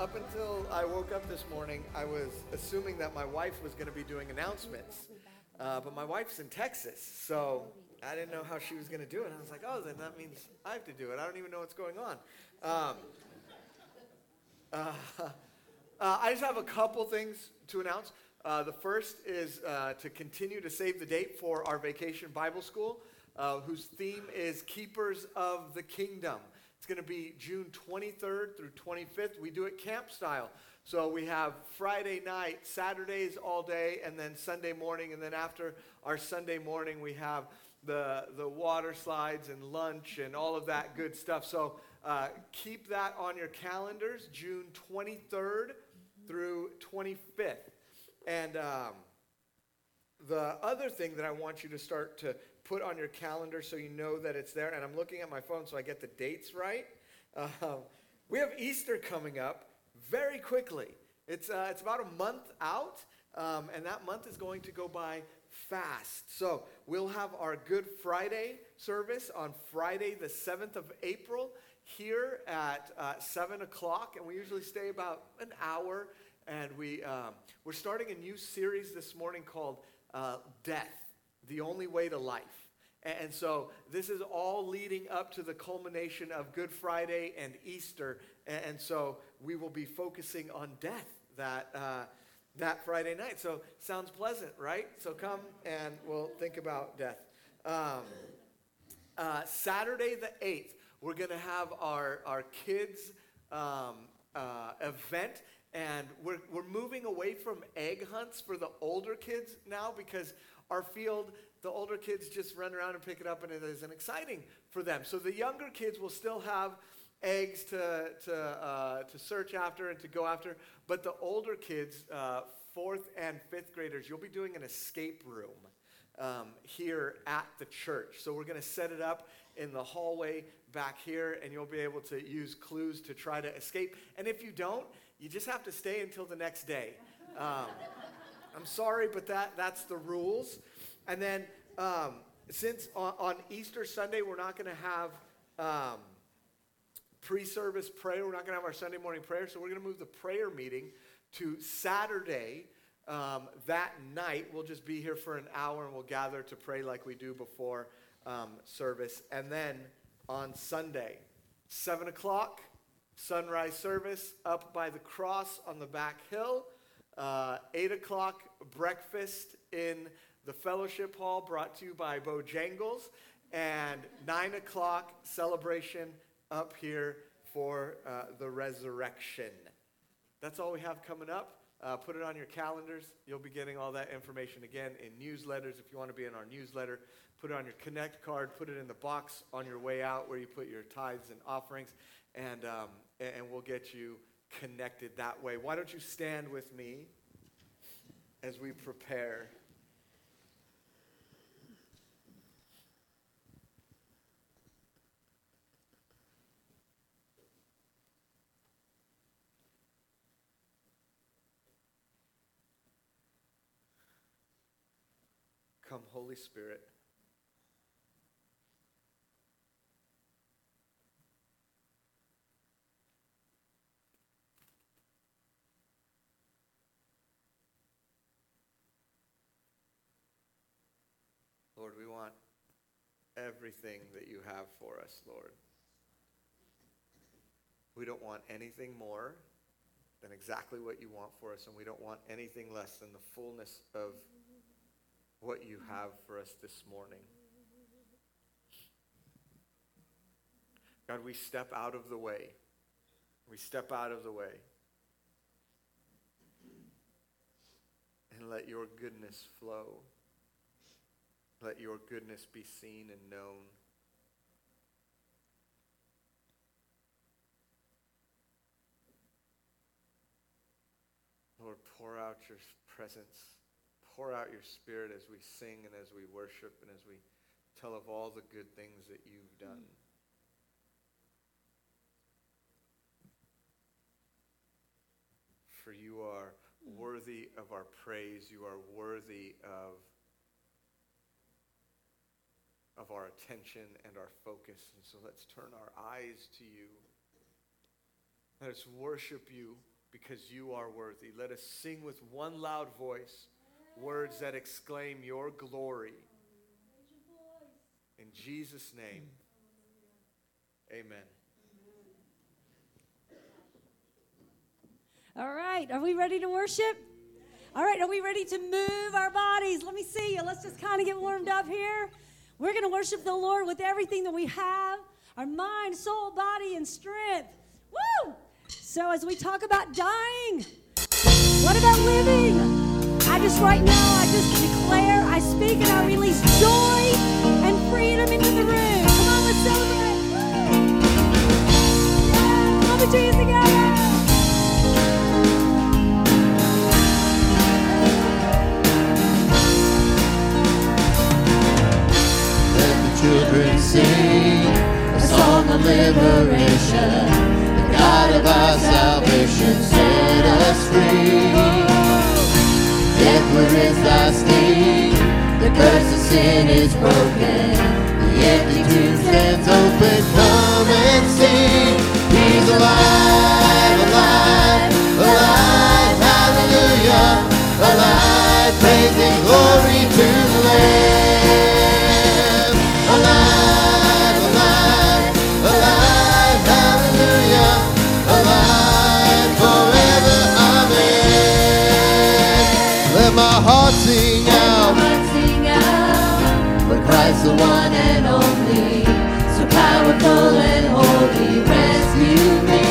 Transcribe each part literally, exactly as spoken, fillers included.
up until I woke up this morning, I was assuming that my wife was going to be doing announcements. Uh, but my wife's in Texas, so I didn't know how she was going to do it. I was like, oh, then that means I have to do it. I don't even know what's going on. Um, uh, uh, I just have a couple things to announce. Uh, the first is uh, to continue to save the date for our Vacation Bible School, uh, whose theme is Keepers of the Kingdom. It's going to be June twenty-third through twenty-fifth. We do it camp style. So we have Friday night, Saturdays all day, and then Sunday morning. And then after our Sunday morning, we have the the water slides and lunch and all of that good stuff. So uh, keep that on your calendars, June twenty-third through twenty-fifth. And um, the other thing that I want you to start to put on your calendar so you know that it's there, and I'm looking at my phone so I get the dates right. Uh, we have Easter coming up very quickly. It's uh, it's about a month out, um, and that month is going to go by fast. So we'll have our Good Friday service on Friday the seventh of April here at uh, seven o'clock, and we usually stay about an hour, and we, um, we're starting a new series this morning called uh, Death, The Only Way to Life. And so this is all leading up to the culmination of Good Friday and Easter. And so we will be focusing on death that uh, that Friday night. So sounds pleasant, right? So come and we'll think about death. Um, uh, Saturday the eighth, we're going to have our, our kids um, uh, event. And we're we're moving away from egg hunts for the older kids now because our field, the older kids just run around and pick it up, and it isn't exciting for them. So the younger kids will still have eggs to to uh, to search after and to go after, but the older kids, uh, fourth and fifth graders, you'll be doing an escape room um, here at the church. So we're going to set it up in the hallway back here, and you'll be able to use clues to try to escape. And if you don't, you just have to stay until the next day. Um, I'm sorry, but that, that's the rules. And then um, since on, on Easter Sunday, we're not going to have um, pre-service prayer. We're not going to have our Sunday morning prayer. So we're going to move the prayer meeting to Saturday um, that night. We'll just be here for an hour, and we'll gather to pray like we do before um, service. And then on Sunday, seven o'clock, sunrise service up by the cross on the back hill. Uh, eight o'clock breakfast in the fellowship hall brought to you by Bojangles, and nine o'clock celebration up here for uh, the resurrection. That's all we have coming up. Uh, put it on your calendars. You'll be getting all that information again in newsletters. If you want to be in our newsletter, put it on your Connect card, put it in the box on your way out where you put your tithes and offerings, and um, and we'll get you connected that way. Why don't you stand with me as we prepare? Come, Holy Spirit. Lord, we want everything that you have for us, Lord. We don't want anything more than exactly what you want for us, and we don't want anything less than the fullness of what you have for us this morning. God, we step out of the way. We step out of the way. And let your goodness flow. Let your goodness be seen and known. Lord, pour out your presence. Pour out your spirit as we sing and as we worship and as we tell of all the good things that you've done. For you are worthy of our praise. You are worthy of of our attention and our focus. And so let's turn our eyes to you. Let us worship you because you are worthy. Let us sing with one loud voice words that exclaim your glory. In Jesus' name, amen. All right, are we ready to worship? All right, are we ready to move our bodies? Let me see you. Let's just kind of get warmed up here. We're going to worship the Lord with everything that we have, our mind, soul, body, and strength. Woo! So as we talk about dying, what about living? I just right now, I just declare, I speak, and I release joy and freedom into the room. Come on, let's celebrate. Woo! Yeah, come on, put your hands together. Children sing a song of liberation. The God of our salvation set us free. Death where is thy sting. The curse of sin is broken. The empty tomb stands open. Come and sing. He's alive, alive, alive. Hallelujah, alive. Praise and glory to the Lamb. Sing out. Sing out, for Christ the one and only, so powerful and holy, rescue me.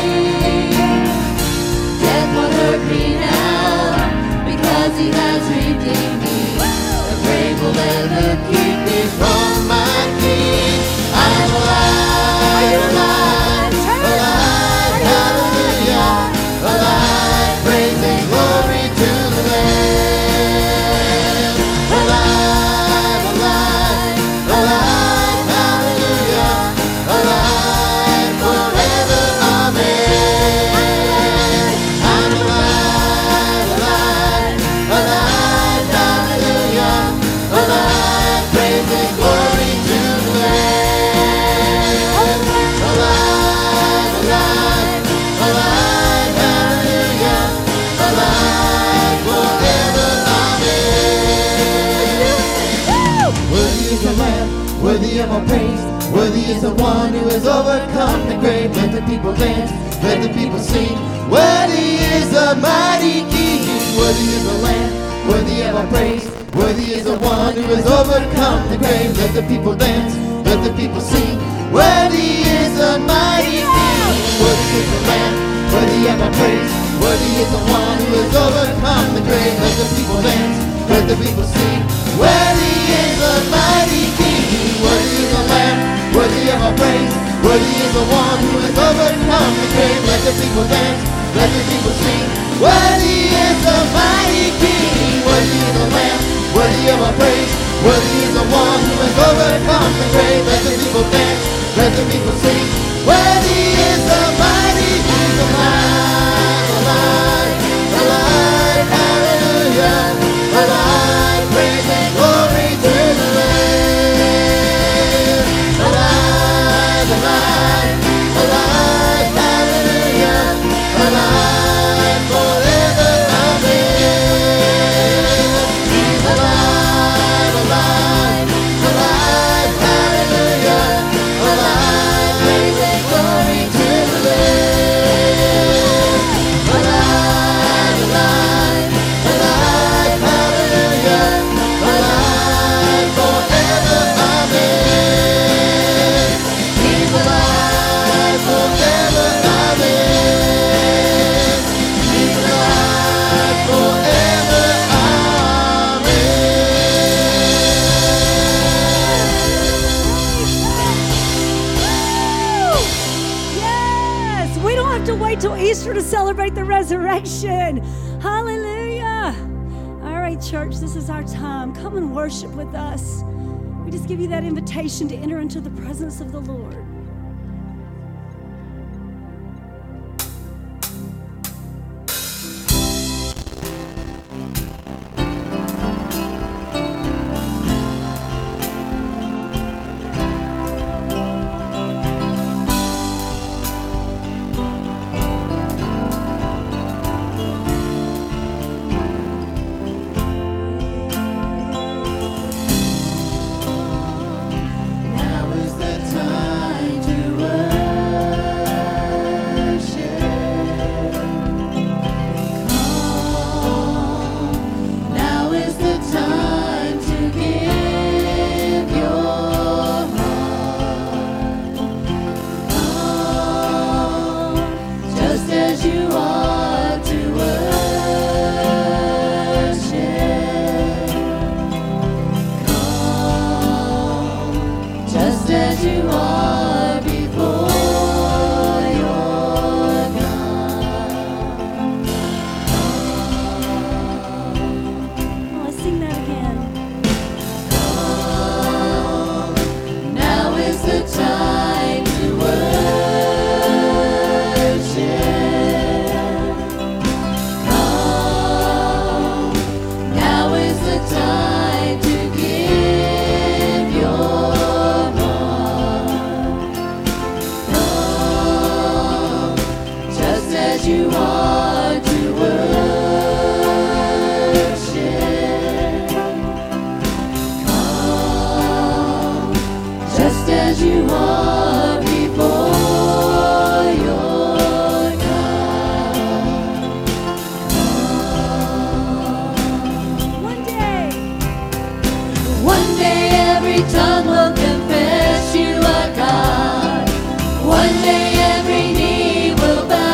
Death won't hurt me now, because he has redeemed me. The grave will never keep me from my King. I'm alive, I'm alive, alive, hallelujah, alive, praise and glory to the Lamb. Worthy of our praise, worthy is the one who has overcome the grave. Let the people dance, let the people sing. Worthy is the mighty King. Worthy is the Lamb, worthy of our praise. Worthy is the one who has overcome the grave. Let the people dance, let the people sing. Worthy is the mighty King. Worthy is the Lamb, worthy of our praise. Worthy is the one who has overcome the grave. Let the people dance, let the people sing. Worthy is the mighty King. Worthy is the Lamb, worthy of our praise. Worthy is the one who has overcome the grave. Let the people dance, let the people sing. Worthy is the mighty King. Worthy is the Lamb, worthy of our praise. Worthy is the one who has overcome the grave. Let the people dance, let the people sing. Worthy is the mighty King. Alive, alive, alive, hallelujah, alive, praise and glory to the Lamb. Alive, alive, hallelujah, alive, forever, amen. He's alive, alive, alive, hallelujah, alive, praise and glory to the Lamb. Alive, alive, alive, hallelujah, alive, forever, amen. Easter to celebrate the resurrection. Hallelujah. All right, church, this is our time. Come and worship with us. We just give you that invitation to enter into the presence of the Lord. One day every knee will bow.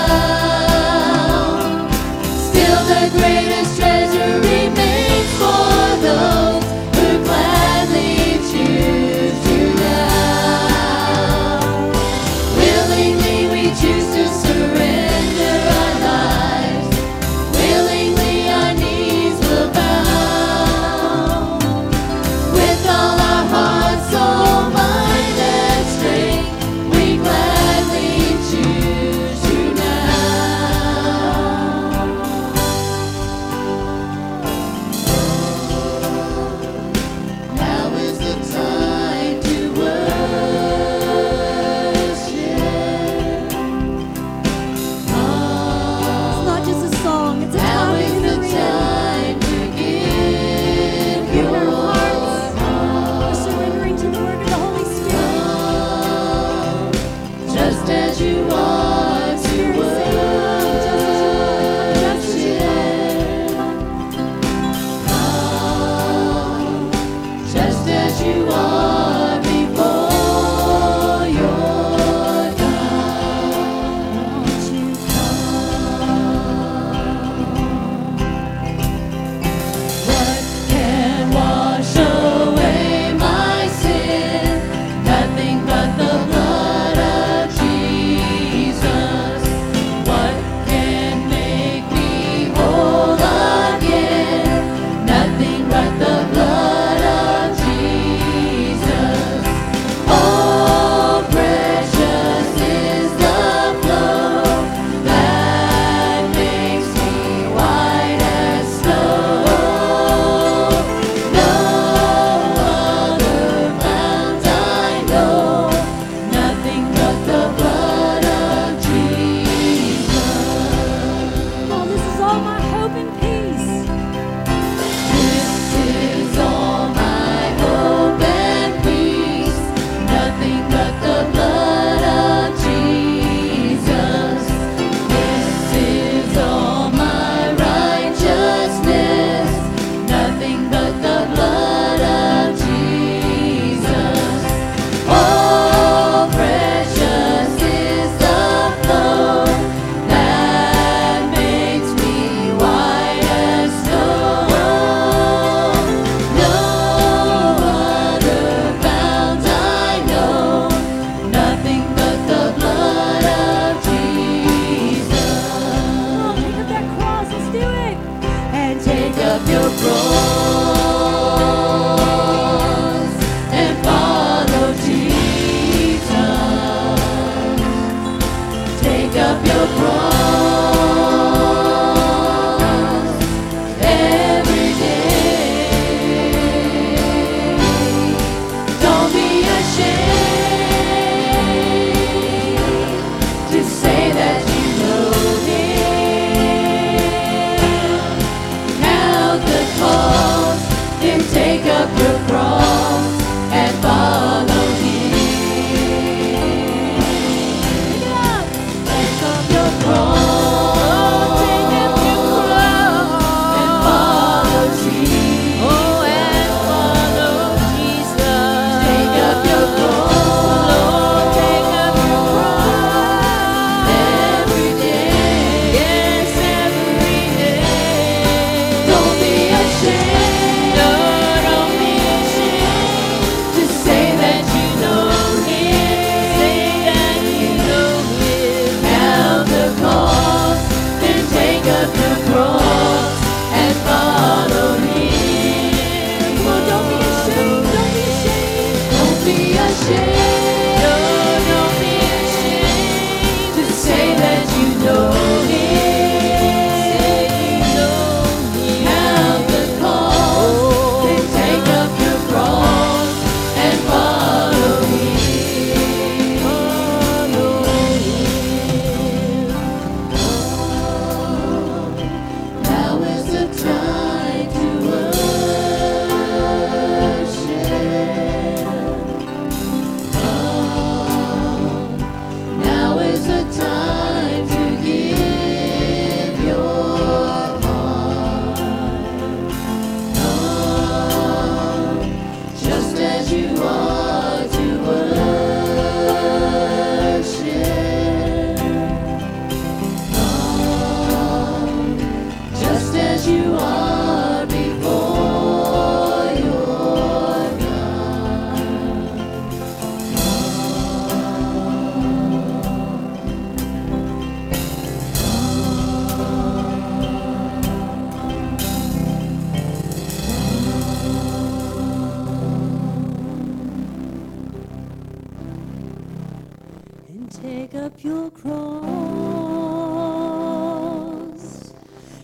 your cross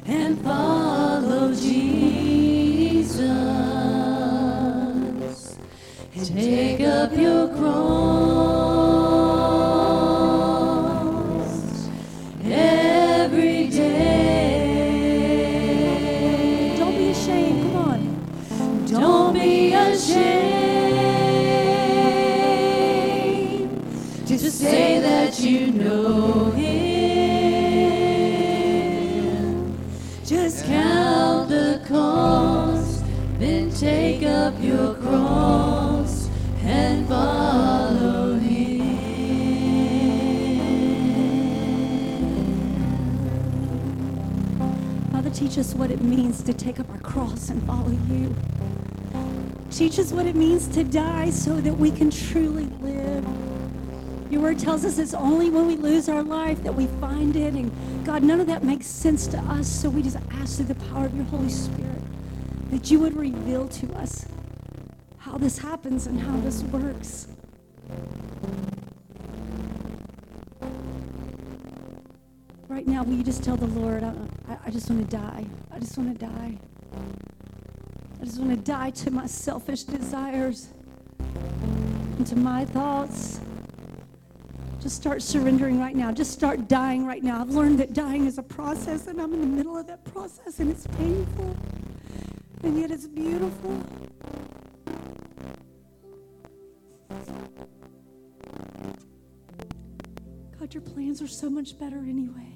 and follow Jesus and take up your cross. Say that you know him. Just count the cost, then take up your cross and follow him. Father, teach us what it means to take up our cross and follow you. Teach us what it means to die so that we can truly live. Your word tells us it's only when we lose our life that we find it. And God, none of that makes sense to us. So we just ask through the power of your Holy Spirit that you would reveal to us how this happens and how this works. Right now, will you just tell the Lord, I, I, I just want to die. I just want to die. I just want to die to my selfish desires and to my thoughts. Just start surrendering right now. Just start dying right now. I've learned that dying is a process, and I'm in the middle of that process, and it's painful, and yet it's beautiful. God, your plans are so much better anyway,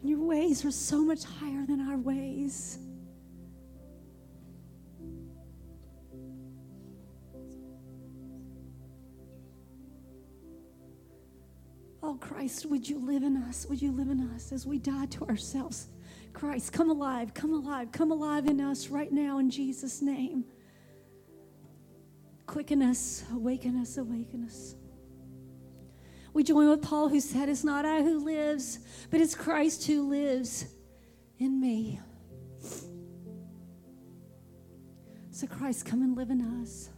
and your ways are so much higher than our ways. Oh, Christ, would you live in us? Would you live in us as we die to ourselves? Christ, come alive, come alive, come alive in us right now in Jesus' name. Quicken us, awaken us, awaken us. We join with Paul who said, it's not I who lives, but it's Christ who lives in me. So Christ, come and live in us.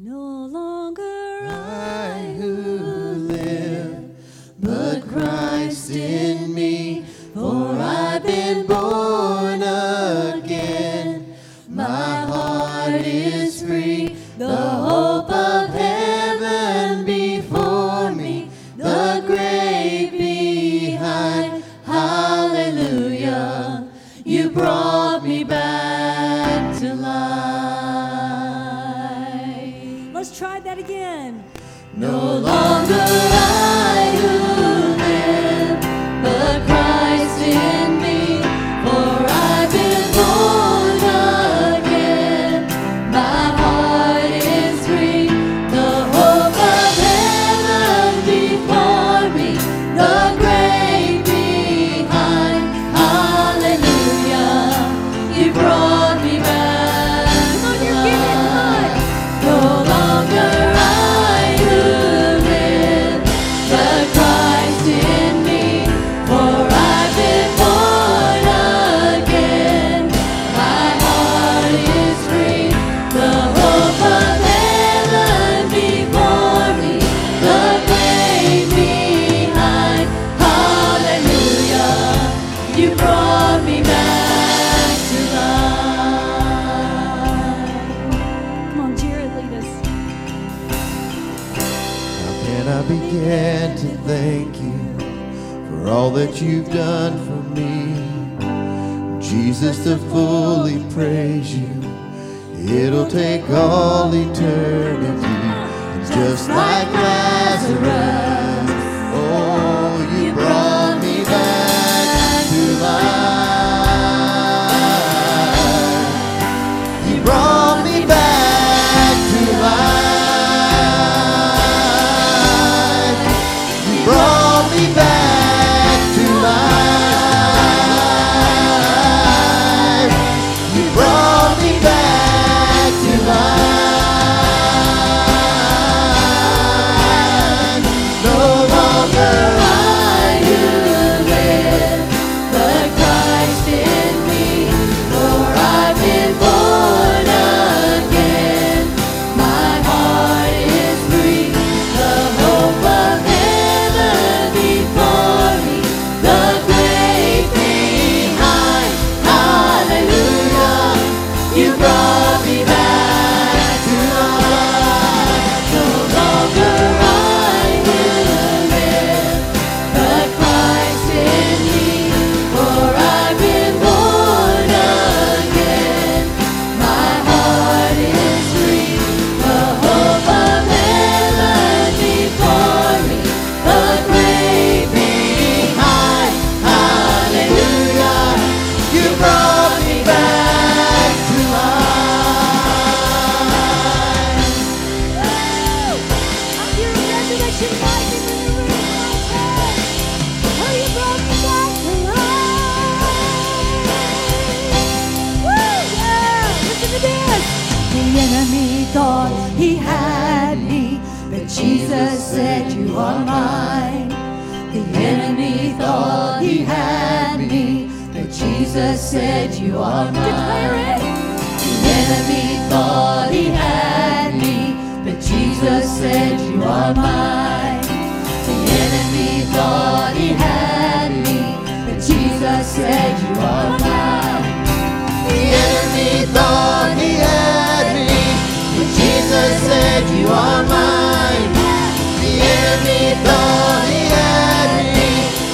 No longer I who live, but Christ in me, for I've been born again. My heart is free, the hope of heaven before me, the grave behind. Hallelujah, you brought me back to life. Try that again. No longer I who live, but Christ in me, for I've been born again. My heart is free, the hope of heaven before me, the grave behind. Hallelujah, you brought me back. Come on, you're giving it. And to thank you for all that you've done for me, Jesus, to fully praise you. It'll take all eternity, and just like Lazarus, oh, you brought me back to life. You brought me back to life. No Jesus said, "You are mine." The enemy thought he had me, but Jesus said, "You are mine." The enemy thought he had me, but Jesus said, "You are mine." The enemy thought he had me, but Jesus said, "You are mine." The enemy thought he had me, but Jesus said, "You are mine." The enemy thought he had me,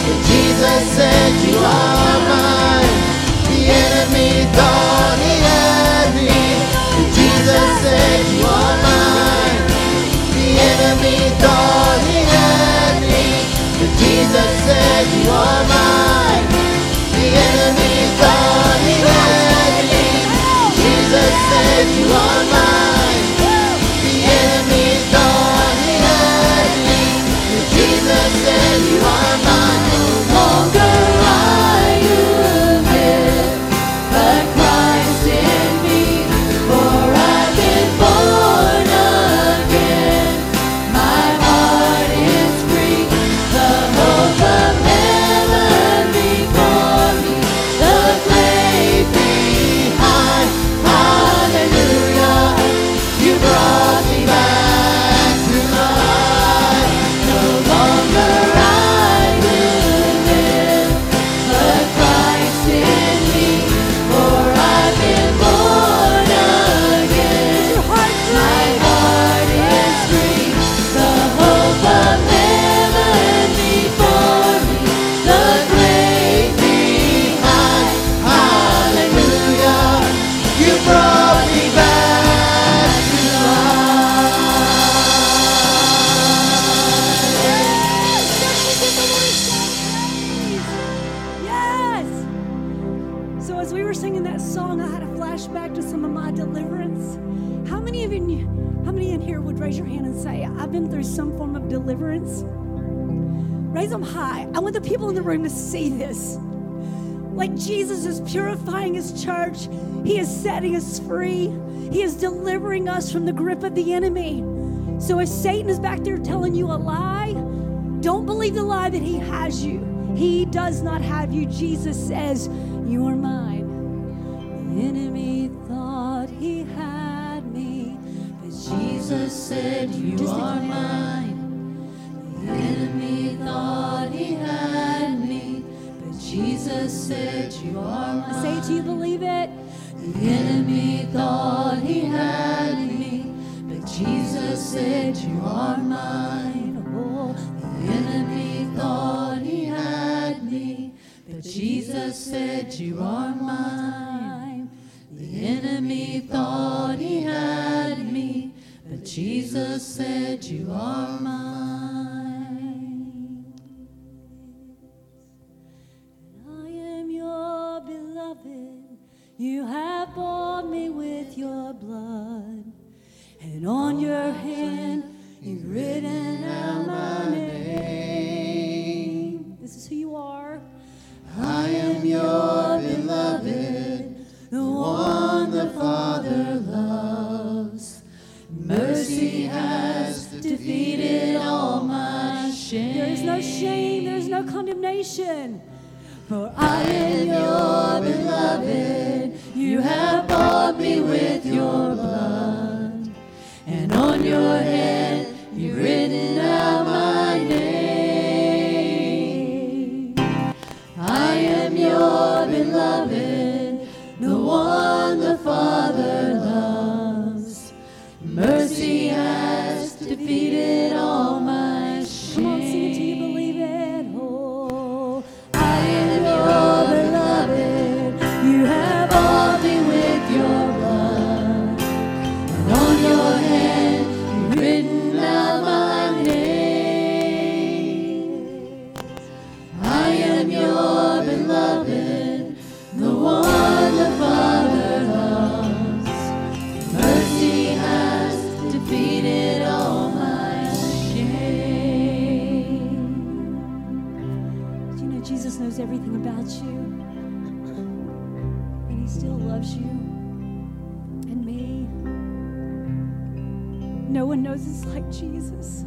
but Jesus said, "You are mine." The enemy thought he had me, but Jesus said, "You are mine." The enemy thought he had me, but Jesus said, "You are mine." The enemy thought he had me, but Jesus said, "You are mine." The enemy thought he had me, but Jesus said, "You are mine." No longer I who live, but Christ in me, for I've been born again. My heart is free, the hope of heaven before me, the grave behind. Hallelujah, you brought me back to life. No longer I will live, but Christ in me, for I've been born again. My heart is free, the hope of heaven before me, the grave behind. Hallelujah, you brought me back to Yes! So as we were singing that song, I had a flashback to some of my deliverance. How many of you, how many in here would raise your hand and say, "I've been through some form of deliverance"? Raise them high. I want the people in the room to see this. Like Jesus is purifying his church. He is setting us free. He is delivering us from the grip of the enemy. So if Satan is back there telling you a lie, don't believe the lie that he has you. He does not have you. Jesus says, "You are mine." The enemy thought he had me, but Jesus said, "You are mine." The enemy thought he had me, but Jesus said, "You are mine." I say it to you, believe it. The enemy thought he had me, but Jesus said, "You are mine." Oh, the enemy thought he had me, but Jesus said, "You are mine." The enemy thought he had me, but Jesus said, "You are mine." I am your beloved, you have bought me with your blood, and on your hand you've written out my name. This is who you are. I am your beloved, the one the Father loves. Mercy has defeated all my shame. There is no shame, there is no condemnation. For I am your beloved, you have bought me with your blood, and on your head you've written out my name. I am your beloved, the one the Father loves. Mercy has defeated all my shame. Come on, sing it till you believe it. Oh, I am your beloved, you have bought me with your blood, and on your hand you've written out my name. I am your beloved, the one the Father loves. Mercy has defeated all my shame. Do you know Jesus knows everything about you? And he still loves you and me. No one knows us like Jesus.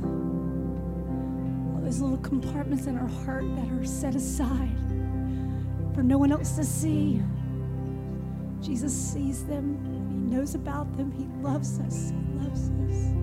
those little compartments in our heart that are set aside for no one else to see. Jesus sees them. He knows about them. He loves us. He loves us.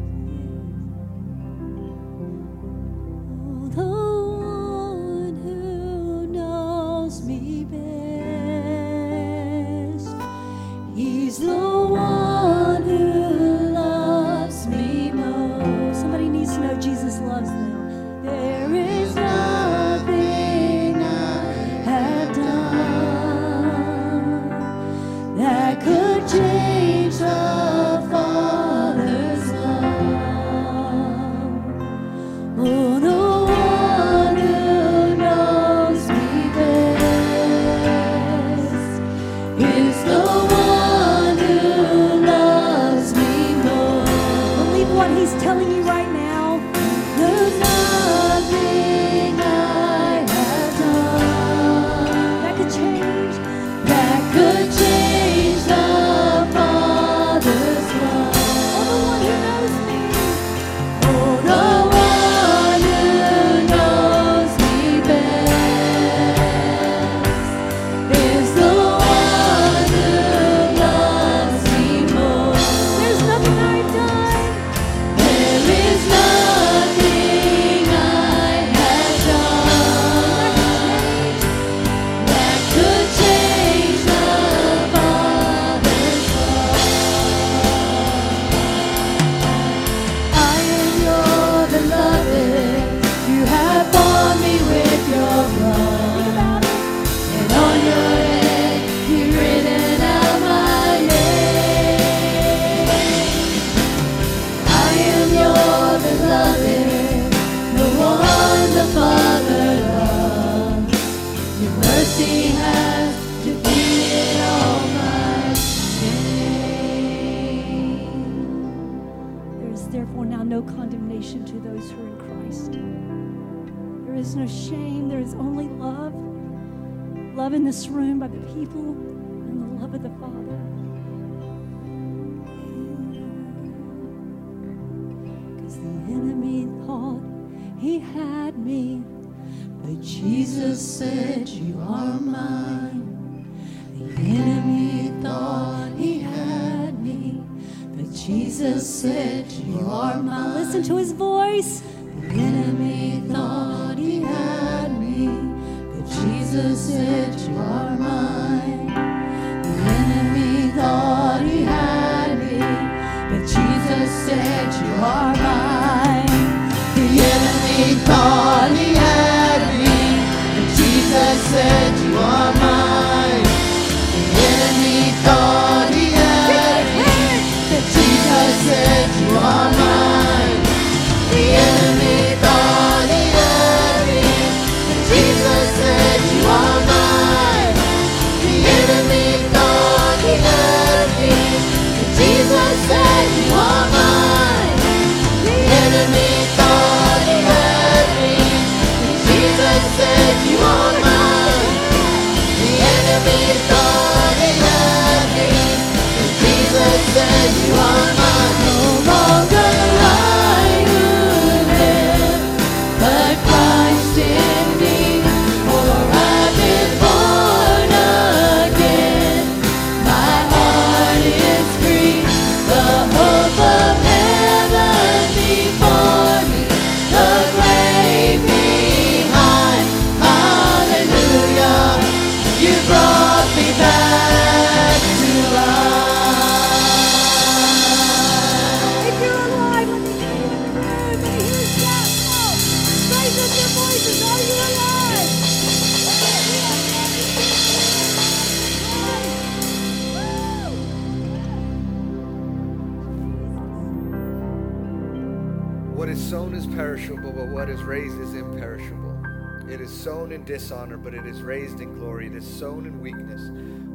Dishonor, but it is raised in glory. It is sown in weakness,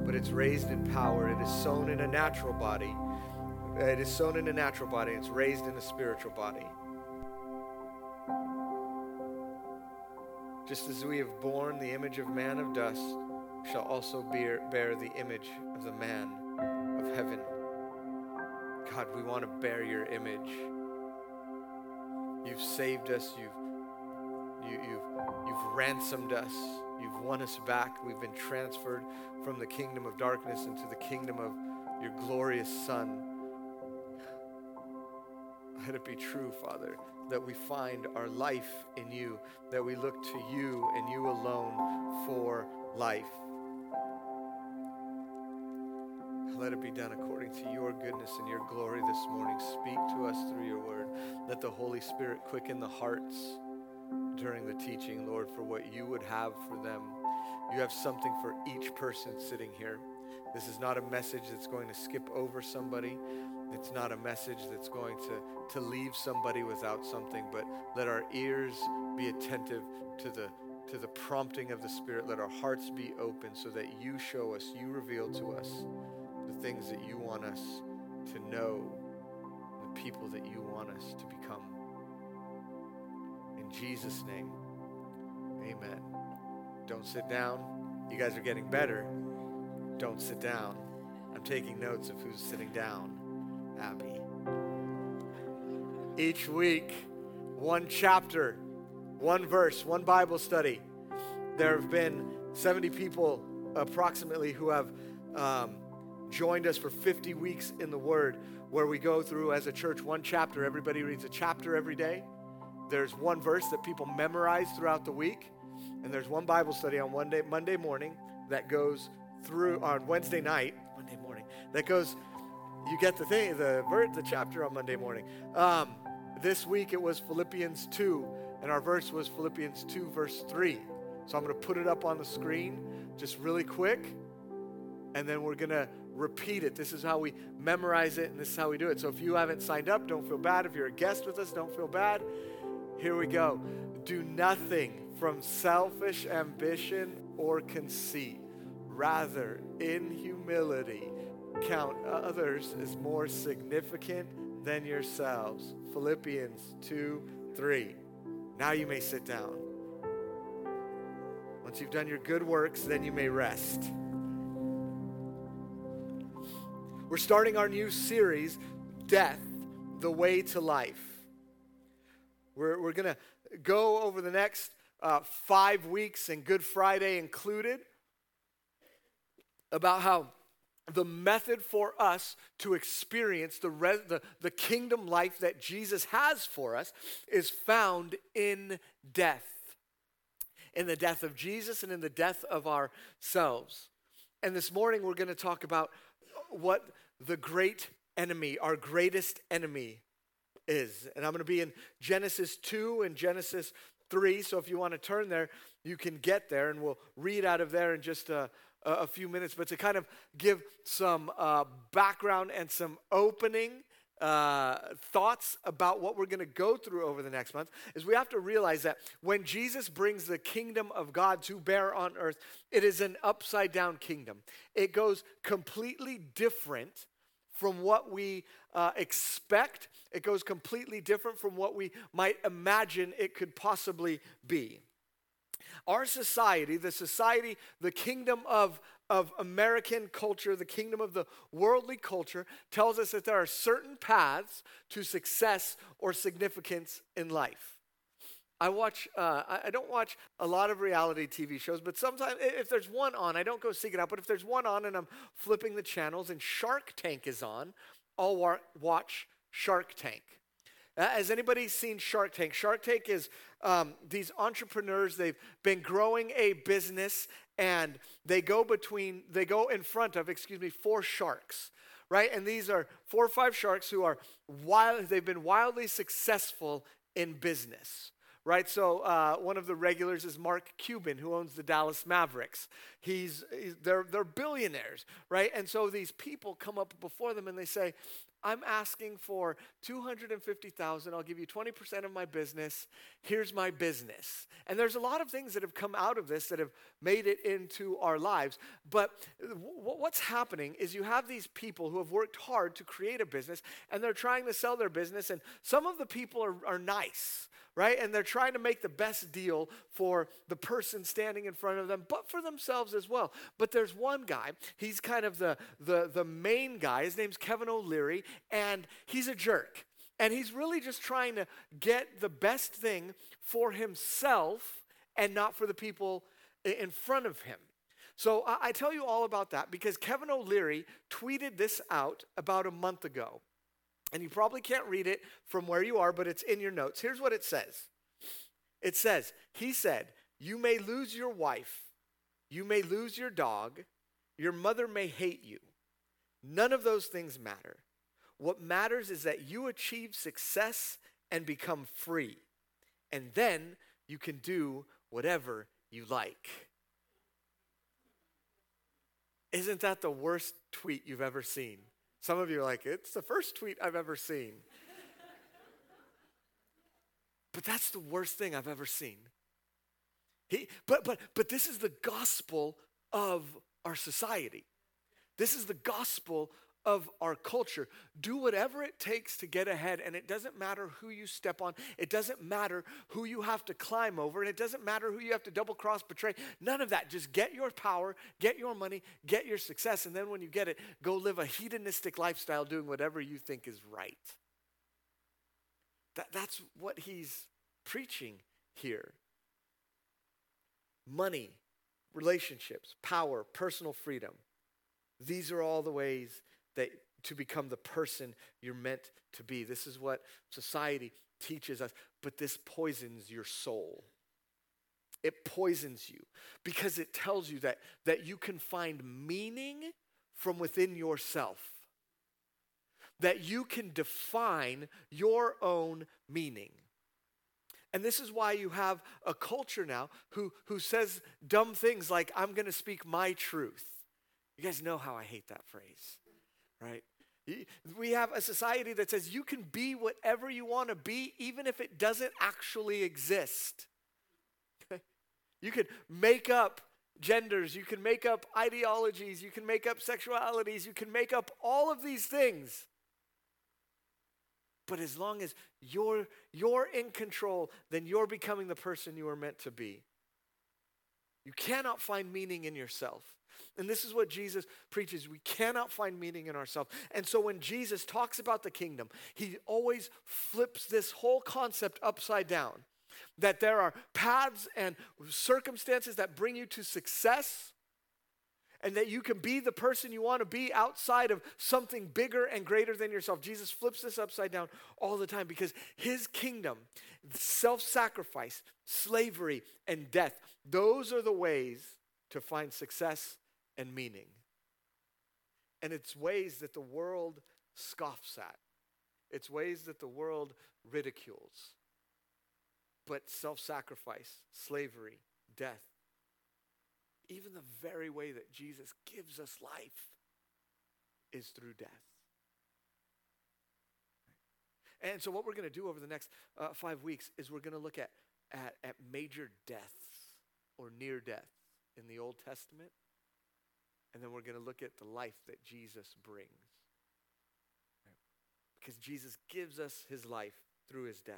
but it's raised in power. It is sown in a natural body. It is sown in a natural body. It's raised in a spiritual body. Just as we have borne the image of man of dust, shall also bear, bear the image of the man of heaven. God, we want to bear your image. You've saved us. You've You, you've, you've ransomed us. You've won us back. We've been transferred from the kingdom of darkness into the kingdom of your glorious Son. Let it be true, Father, that we find our life in you, that we look to you and you alone for life. Let it be done according to your goodness and your glory this morning. Speak to us through your word. Let the Holy Spirit quicken the hearts during the teaching, Lord, for what you would have for them. You have something for each person sitting here. This is not a message that's going to skip over somebody. It's not a message that's going to, to leave somebody without something, but let our ears be attentive to the to the prompting of the Spirit. Let our hearts be open so that you show us, you reveal to us the things that you want us to know, the people that you want us to become. In Jesus' name, amen. Don't sit down. You guys are getting better. Don't sit down. I'm taking notes of who's sitting down. Abby. Each week, one chapter, one verse, one Bible study. There have been seventy people approximately who have um, joined us for fifty weeks in the Word, where we go through as a church one chapter. Everybody reads a chapter every day. There's one verse that people memorize throughout the week, and there's one Bible study on one day, Monday morning that goes through on Wednesday night, Monday morning, that goes, you get the thing, the verse, the chapter on Monday morning. Um, this week it was Philippians two, and our verse was Philippians two, verse three. So I'm going to put it up on the screen just really quick, and then we're going to repeat it. This is how we memorize it, and this is how we do it. So if you haven't signed up, don't feel bad. If you're a guest with us, don't feel bad. Here we go. Do nothing from selfish ambition or conceit. Rather, in humility, count others as more significant than yourselves. Philippians two, three. Now you may sit down. Once you've done your good works, then you may rest. We're starting our new series, Death, The Way to Life. We're, we're going to go over the next uh, five weeks, and Good Friday included, about how the method for us to experience the, res- the the kingdom life that Jesus has for us is found in death, in the death of Jesus and in the death of ourselves. And this morning we're going to talk about what the great enemy, our greatest enemy is. And I'm going to be in Genesis two and Genesis three, so if you want to turn there, you can get there, and we'll read out of there in just a a few minutes, but to kind of give some uh, background and some opening uh, thoughts about what we're going to go through over the next month, is we have to realize that when Jesus brings the kingdom of God to bear on earth, it is an upside down kingdom. It goes completely different from what we uh, expect. It goes completely different from what we might imagine it could possibly be. Our society, the society, the kingdom of, of American culture, the kingdom of the worldly culture, tells us that there are certain paths to success or significance in life. I watch, uh, I don't watch a lot of reality T V shows, but sometimes if there's one on, I don't go seek it out, but if there's one on and I'm flipping the channels and Shark Tank is on, I'll wa- watch Shark Tank. Has anybody seen Shark Tank? Shark Tank is um, these entrepreneurs, they've been growing a business, and they go between, they go in front of, excuse me, four sharks, right? And these are four or five sharks who are wild, they've been wildly successful in business, right? So uh, one of the regulars is Mark Cuban, who owns the Dallas Mavericks. He's, he's they're they're billionaires, right? And so these people come up before them and they say, I'm asking for two hundred fifty thousand dollars. I'll give you twenty percent of my business. Here's my business. And there's a lot of things that have come out of this that have made it into our lives. But w- what's happening is you have these people who have worked hard to create a business, and they're trying to sell their business. And some of the people are, are nice, right? And they're trying to make the best deal for the person standing in front of them, but for themselves as well. But there's one guy. He's kind of the, the, the main guy. His name's Kevin O'Leary. And he's a jerk. And he's really just trying to get the best thing for himself and not for the people in front of him. So I tell you all about that because Kevin O'Leary tweeted this out about a month ago. And you probably can't read it from where you are, but it's in your notes. Here's what it says. It says, he said, you may lose your wife, you may lose your dog, your mother may hate you. None of those things matter. What matters is that you achieve success and become free. And then you can do whatever you like. Isn't that the worst tweet you've ever seen? Some of you are like, it's the first tweet I've ever seen. But that's the worst thing I've ever seen. He, but, but, but this is the gospel of our society. This is the gospel of our culture. Do whatever it takes to get ahead, and it doesn't matter who you step on. It doesn't matter who you have to climb over, and it doesn't matter who you have to double cross, betray. None of that. Just get your power, get your money, get your success, and then when you get it, go live a hedonistic lifestyle doing whatever you think is right. That, that's what he's preaching here. Money, relationships, power, personal freedom. These are all the ways that to become the person you're meant to be. This is what society teaches us, but this poisons your soul. It poisons you because it tells you that, that you can find meaning from within yourself, that you can define your own meaning. And this is why you have a culture now who, who says dumb things like, I'm going to speak my truth. You guys know how I hate that phrase, right? We have a society that says you can be whatever you want to be, even if it doesn't actually exist. You can make up genders. You can make up ideologies. You can make up sexualities. You can make up all of these things. But as long as you're, you're in control, then you're becoming the person you are meant to be. You cannot find meaning in yourself. And this is what Jesus preaches. We cannot find meaning in ourselves. And so when Jesus talks about the kingdom, he always flips this whole concept upside down. That there are paths and circumstances that bring you to success. And that you can be the person you want to be outside of something bigger and greater than yourself. Jesus flips this upside down all the time because his kingdom, self-sacrifice, slavery, and death, those are the ways to find success and meaning. And it's ways that the world scoffs at. It's ways that the world ridicules. But self-sacrifice, slavery, death, even the very way that Jesus gives us life is through death. And so what we're going to do over the next uh, five weeks is we're going to look at, at, at major deaths or near death in the Old Testament. And then we're going to look at the life that Jesus brings. Because Jesus gives us his life through his death.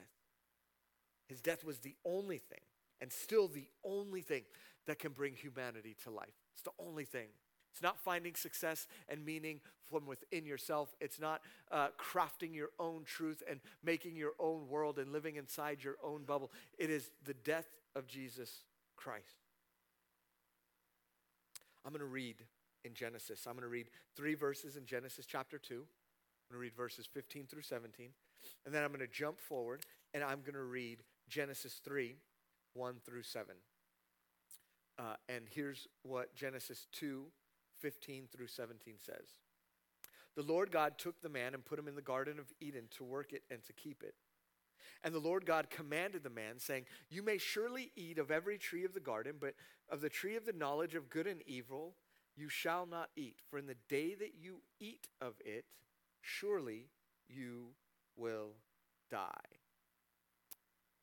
His death was the only thing, and still the only thing, that can bring humanity to life. It's the only thing. It's not finding success and meaning from within yourself. It's not uh, crafting your own truth and making your own world and living inside your own bubble. It is the death of Jesus Christ. I'm going to read in Genesis. I'm going to read three verses in Genesis chapter two. I'm going to read verses fifteen through seventeen. And then I'm going to jump forward and I'm going to read Genesis three, one through seven. Uh, and here's what Genesis two, fifteen through seventeen says. The Lord God took the man and put him in the Garden of Eden to work it and to keep it. And the Lord God commanded the man, saying, you may surely eat of every tree of the garden, but of the tree of the knowledge of good and evil you shall not eat. For in the day that you eat of it, surely you will die.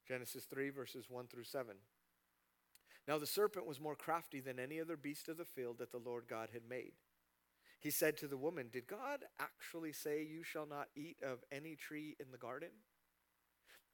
Genesis three, verses one through seven. Now the serpent was more crafty than any other beast of the field that the Lord God had made. He said to the woman, did God actually say you shall not eat of any tree in the garden?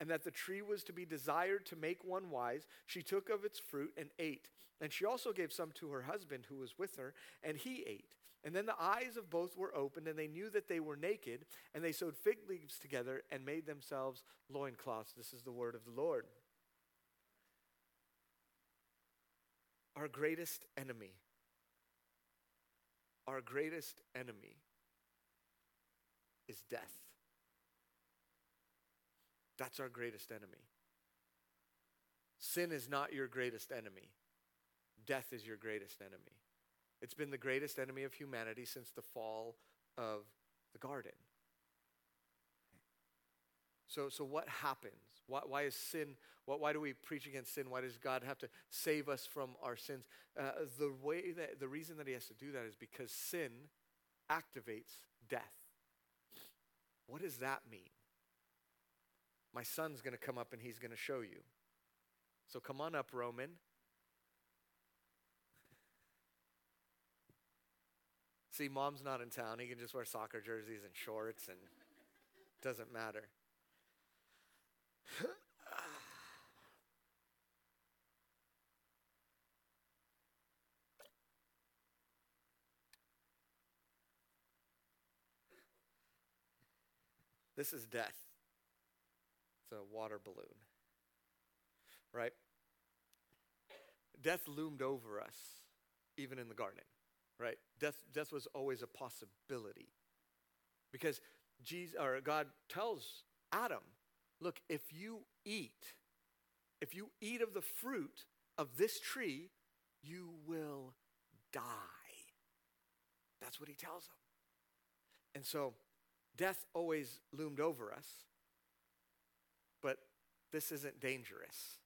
and that the tree was to be desired to make one wise, she took of its fruit and ate. And she also gave some to her husband who was with her, and he ate. And then the eyes of both were opened, and they knew that they were naked, and they sewed fig leaves together and made themselves loincloths. This is the word of the Lord. Our greatest enemy, our greatest enemy is death. That's our greatest enemy. Sin is not your greatest enemy. Death is your greatest enemy. It's been the greatest enemy of humanity since the fall of the garden. So so what happens? Why, why is sin, why, why do we preach against sin? Why does God have to save us from our sins? Uh, the way that the reason that he has to do that is because sin activates death. What does that mean? My son's going to come up and he's going to show you. So come on up, Roman. See, mom's not in town. He can just wear soccer jerseys and shorts, and it doesn't matter. This is death. It's a water balloon, right? Death loomed over us, even in the garden. Right? Death, death was always a possibility, because Jesus, or God tells Adam, look, if you eat, if you eat of the fruit of this tree, you will die. That's what he tells them. And so death always loomed over us, but this isn't dangerous.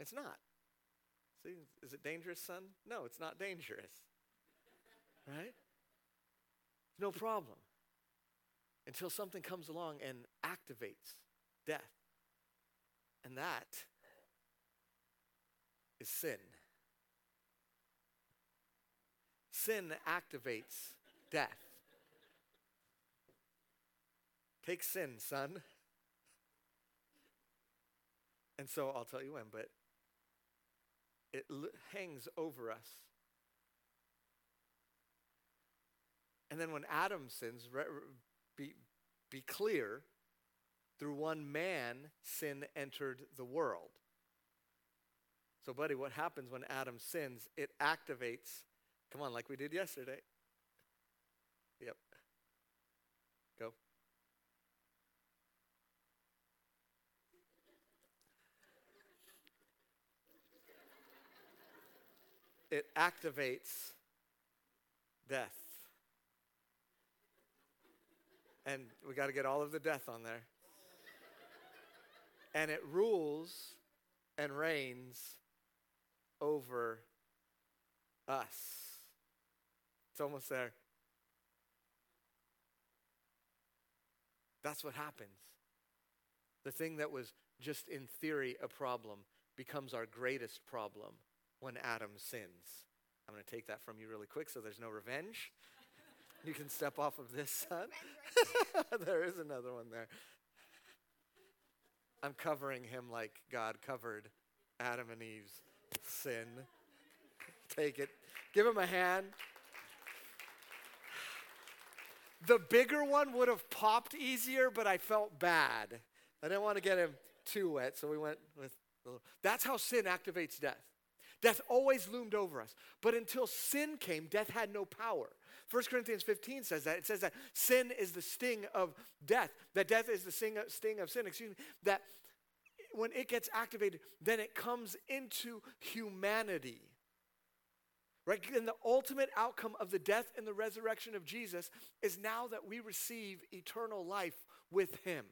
It's not. Is it dangerous, son? No, it's not dangerous, right? No problem until something comes along and activates death, and that is sin. Sin activates death. Take sin, son. And so I'll tell you when, but it l- hangs over us. And then when Adam sins, re- be, be clear, through one man, sin entered the world. So, buddy, what happens when Adam sins? It activates, come on, like we did yesterday. Yep. Go. It activates death. And we got to get all of the death on there. And it rules and reigns over us. It's almost there. That's what happens. The thing that was just in theory a problem becomes our greatest problem when Adam sins. I'm going to take that from you really quick so there's no revenge. You can step off of this, son. There is another one there. I'm covering him like God covered Adam and Eve's sin. Take it. Give him a hand. The bigger one would have popped easier, but I felt bad. I didn't want to get him too wet, so we went with a little. That's how sin activates death. Death always loomed over us. But until sin came, death had no power. First Corinthians fifteen says that. It says that sin is the sting of death. That death is the sting of, sting of sin. Excuse me. That when it gets activated, then it comes into humanity. Right? And the ultimate outcome of the death and the resurrection of Jesus is now that we receive eternal life with him.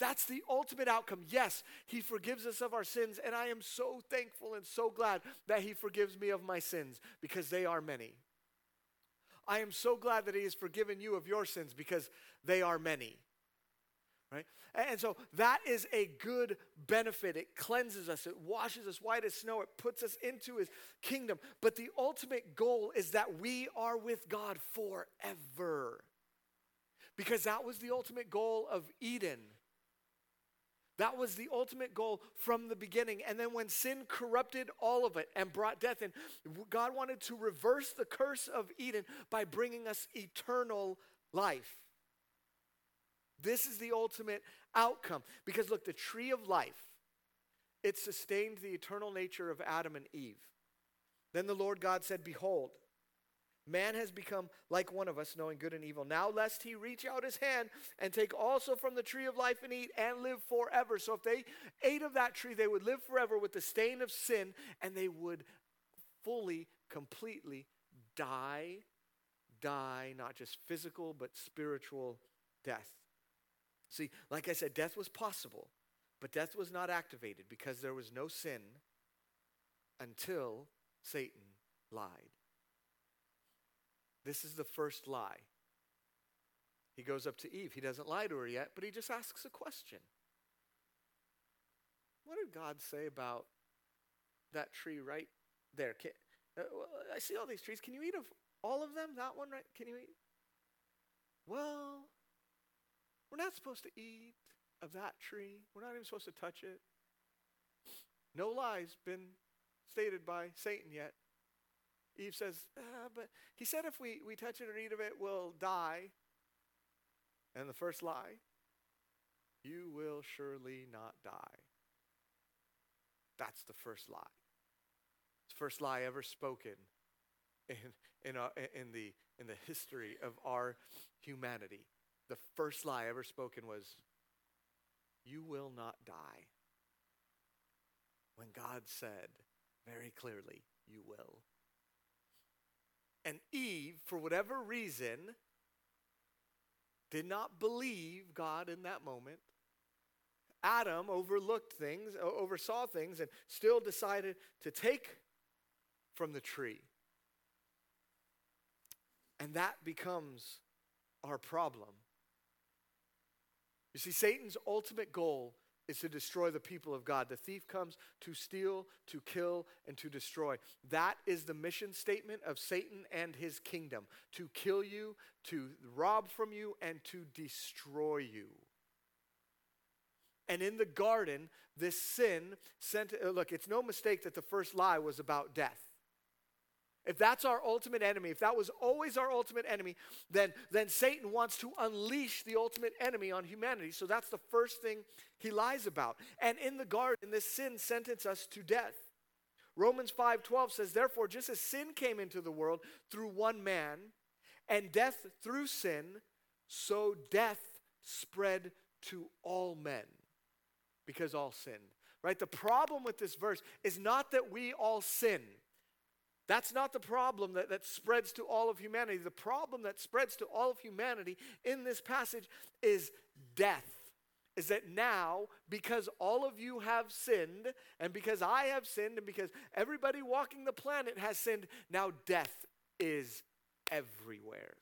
That's the ultimate outcome. Yes, he forgives us of our sins, and I am so thankful and so glad that he forgives me of my sins, because they are many. I am so glad that he has forgiven you of your sins, because they are many. right? And so that is a good benefit. It cleanses us. It washes us white as snow. It puts us into his kingdom. But the ultimate goal is that we are with God forever, because that was the ultimate goal of Eden. That was the ultimate goal from the beginning. And then when sin corrupted all of it and brought death in, God wanted to reverse the curse of Eden by bringing us eternal life. This is the ultimate outcome. Because look, the tree of life, it sustained the eternal nature of Adam and Eve. Then the Lord God said, "Behold, man has become like one of us, knowing good and evil. Now lest he reach out his hand and take also from the tree of life and eat and live forever." So if they ate of that tree, they would live forever with the stain of sin, and they would fully, completely die, die, not just physical, but spiritual death. See, like I said, death was possible, but death was not activated because there was no sin until Satan lied. This is the first lie. He goes up to Eve. He doesn't lie to her yet, but he just asks a question. What did God say about that tree right there? Can, uh, I see all these trees. Can you eat of all of them? That one, right? Can you eat? Well, we're not supposed to eat of that tree. We're not even supposed to touch it. No lie's been stated by Satan yet. Eve says, ah, but he said if we, we touch it or eat of it, we'll die. And the first lie, you will surely not die. That's the first lie. It's the first lie ever spoken in in, our, in the in the history of our humanity. The first lie ever spoken was, you will not die. When God said very clearly, you will. And Eve, for whatever reason, did not believe God in that moment. Adam overlooked things, oversaw things, and still decided to take from the tree. And that becomes our problem. You see, Satan's ultimate goal is to destroy the people of God. The thief comes to steal, to kill, and to destroy. That is the mission statement of Satan and his kingdom: to kill you, to rob from you, and to destroy you. And in the garden, this sin sent, uh, look, it's no mistake that the first lie was about death. If that's our ultimate enemy, if that was always our ultimate enemy, then, then Satan wants to unleash the ultimate enemy on humanity. So that's the first thing he lies about. And in the garden, this sin sentenced us to death. Romans five twelve says, "Therefore, just as sin came into the world through one man, and death through sin, so death spread to all men, because all sinned." Right? The problem with this verse is not that we all sin. That's not the problem that, that spreads to all of humanity. The problem that spreads to all of humanity in this passage is death. Is that now, because all of you have sinned, and because I have sinned, and because everybody walking the planet has sinned, now death is everywhere.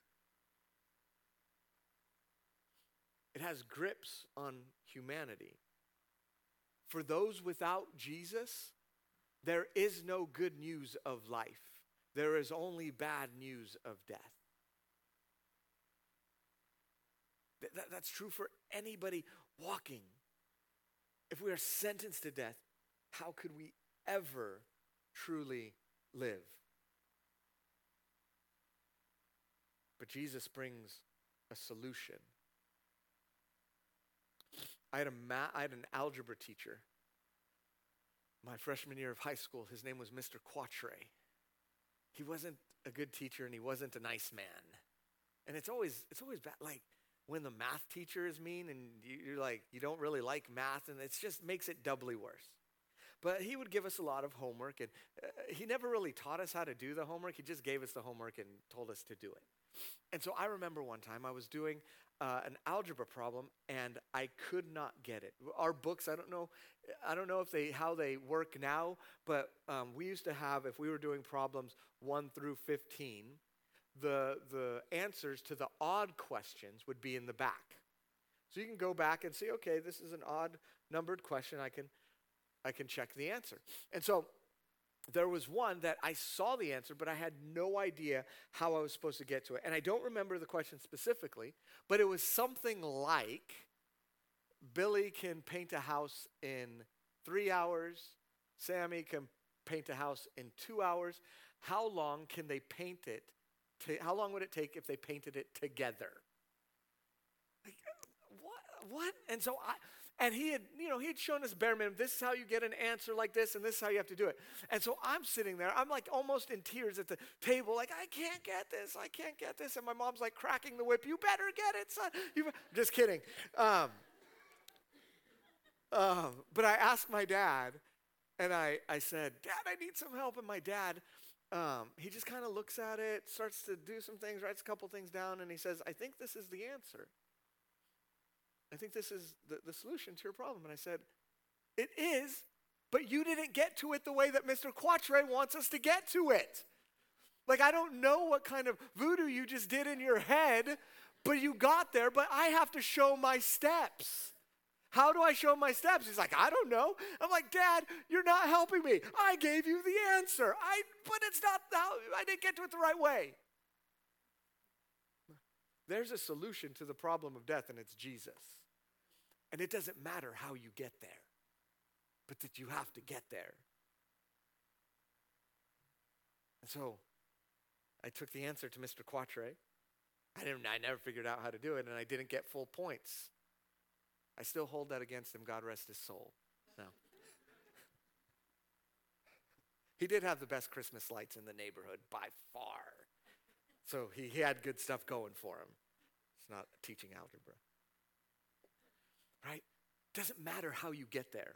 It has grips on humanity. For those without Jesus, there is no good news of life. There is only bad news of death. Th- that's true for anybody walking. If we are sentenced to death, how could we ever truly live? But Jesus brings a solution. I had a ma- I had an algebra teacher my freshman year of high school. His name was Mister Quatre. He wasn't a good teacher, and he wasn't a nice man. And it's always it's always bad, like when the math teacher is mean, and you, you're like, you don't really like math, and it just makes it doubly worse. But he would give us a lot of homework, and uh, he never really taught us how to do the homework. He just gave us the homework and told us to do it. And so I remember one time I was doing Uh, an algebra problem, and I could not get it. Our books, I don't know, I don't know if they how they work now, but um, we used to have, if we were doing problems one through fifteen, the the answers to the odd questions would be in the back. So you can go back and see, okay, this is an odd numbered question. I can, I can check the answer. And so there was one that I saw the answer, but I had no idea how I was supposed to get to it. And I don't remember the question specifically, but it was something like, Billy can paint a house in three hours. Sammy can paint a house in two hours. How long can they paint it? To, how long would it take if they painted it together? Like, what? What? And so I... And he had, you know, he had shown us bare minimum, this is how you get an answer like this, and this is how you have to do it. And so I'm sitting there, I'm like almost in tears at the table, like, I can't get this, I can't get this. And my mom's like cracking the whip, you better get it, son. You be-. Just kidding. Um, um, but I asked my dad, and I, I said, Dad, I need some help. And my dad, um, he just kind of looks at it, starts to do some things, writes a couple things down, and he says, I think this is the answer. I think this is the, the solution to your problem. And I said, it is, but you didn't get to it the way that Mister Quatre wants us to get to it. Like, I don't know what kind of voodoo you just did in your head, but you got there, but I have to show my steps. How do I show my steps? He's like, I don't know. I'm like, Dad, you're not helping me. I gave you the answer. I, but it's not, how, I didn't get to it the right way. There's a solution to the problem of death, and it's Jesus. And it doesn't matter how you get there, but that you have to get there. And so I took the answer to Mister Quatre. I didn't. I never figured out how to do it, and I didn't get full points. I still hold that against him. God rest his soul. No. He did have the best Christmas lights in the neighborhood by far. So he, he had good stuff going for him. It's not teaching algebra. Right? Doesn't matter how you get there.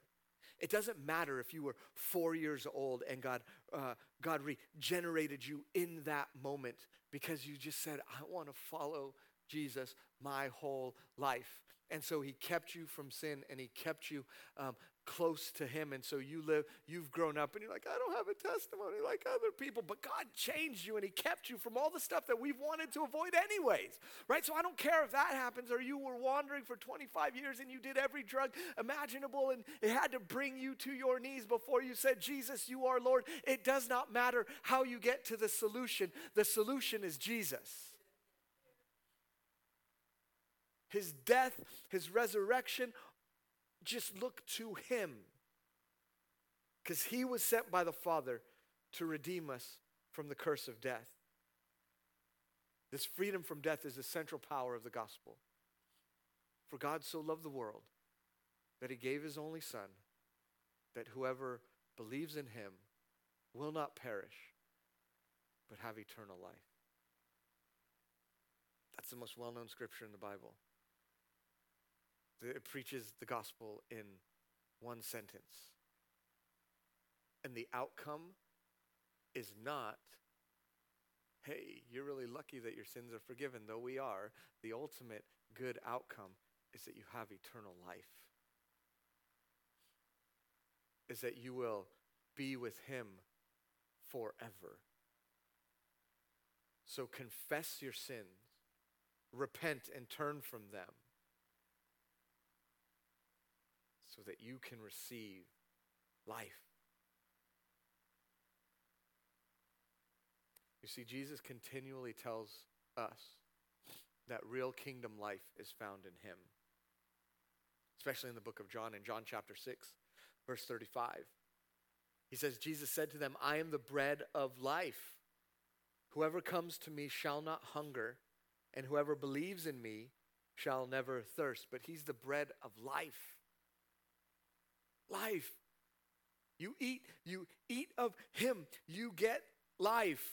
It doesn't matter if you were four years old and God uh, God regenerated you in that moment because you just said, I want to follow Jesus my whole life. And so he kept you from sin and he kept you um, close to him. And so you live, you've grown up and you're like, I don't have a testimony like other people. But God changed you and he kept you from all the stuff that we've wanted to avoid anyways, right? So I don't care if that happens or you were wandering for twenty-five years and you did every drug imaginable and it had to bring you to your knees before you said, Jesus, you are Lord. It does not matter how you get to the solution. The solution is Jesus. His death, his resurrection, just look to him. Because he was sent by the Father to redeem us from the curse of death. This freedom from death is the central power of the gospel. For God so loved the world that he gave his only Son, that whoever believes in him will not perish, but have eternal life. That's the most well-known scripture in the Bible. It preaches the gospel in one sentence. And the outcome is not, hey, you're really lucky that your sins are forgiven, though we are. The ultimate good outcome is that you have eternal life. Is that you will be with him forever. So confess your sins. Repent and turn from them. So that you can receive life. You see, Jesus continually tells us that real kingdom life is found in him. Especially in the book of John, in John chapter six, verse thirty-five. He says, Jesus said to them, I am the bread of life. Whoever comes to me shall not hunger, and whoever believes in me shall never thirst. But he's the bread of life. Life. You eat, you eat of him. You get life.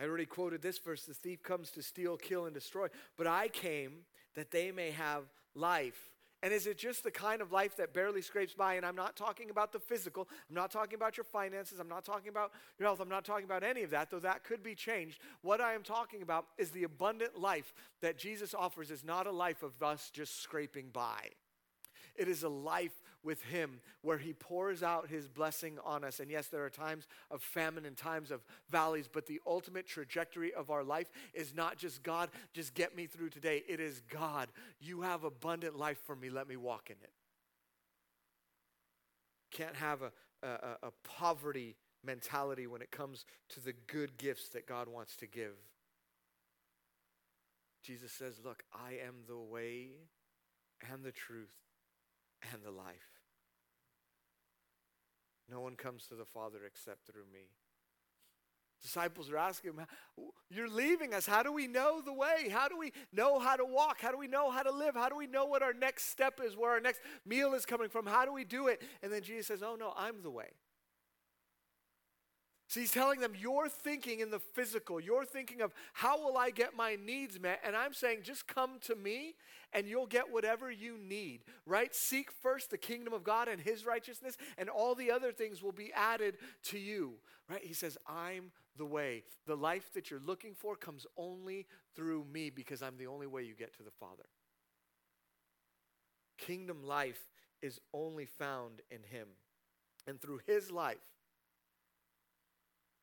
I already quoted this verse. The thief comes to steal, kill, and destroy. But I came that they may have life. And is it just the kind of life that barely scrapes by? And I'm not talking about the physical. I'm not talking about your finances. I'm not talking about your health. I'm not talking about any of that, though that could be changed. What I am talking about is the abundant life that Jesus offers is not a life of us just scraping by. It is a life with him, where he pours out his blessing on us. And yes, there are times of famine and times of valleys, but the ultimate trajectory of our life is not just God, just get me through today. It is God, you have abundant life for me. Let me walk in it. Can't have a, a, a poverty mentality when it comes to the good gifts that God wants to give. Jesus says, look, I am the way and the truth and the life. No one comes to the Father except through me. Disciples are asking him, you're leaving us. How do we know the way? How do we know how to walk? How do we know how to live? How do we know what our next step is, where our next meal is coming from? How do we do it? And then Jesus says, oh, no, I'm the way. So he's telling them, you're thinking in the physical. You're thinking of how will I get my needs met? And I'm saying, just come to me and you'll get whatever you need, right? Seek first the kingdom of God and his righteousness, and all the other things will be added to you, right? He says, I'm the way. The life that you're looking for comes only through me, because I'm the only way you get to the Father. Kingdom life is only found in him. And through his life,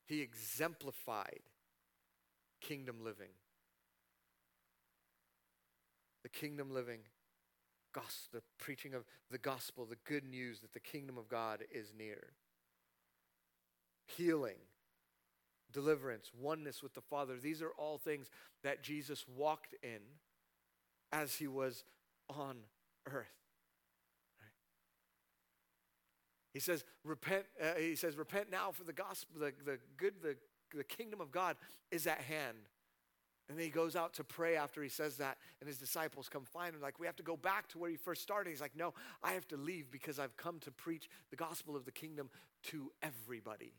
he exemplified kingdom living. The kingdom living, gospel, the preaching of the gospel, the good news that the kingdom of God is near. Healing, deliverance, oneness with the Father. These are all things that Jesus walked in as he was on earth. He says, repent, uh, he says, repent now, for the gospel, the, the good, the, the kingdom of God is at hand. And then he goes out to pray after he says that, and his disciples come find him, like, we have to go back to where you first started. He's like, no, I have to leave, because I've come to preach the gospel of the kingdom to everybody.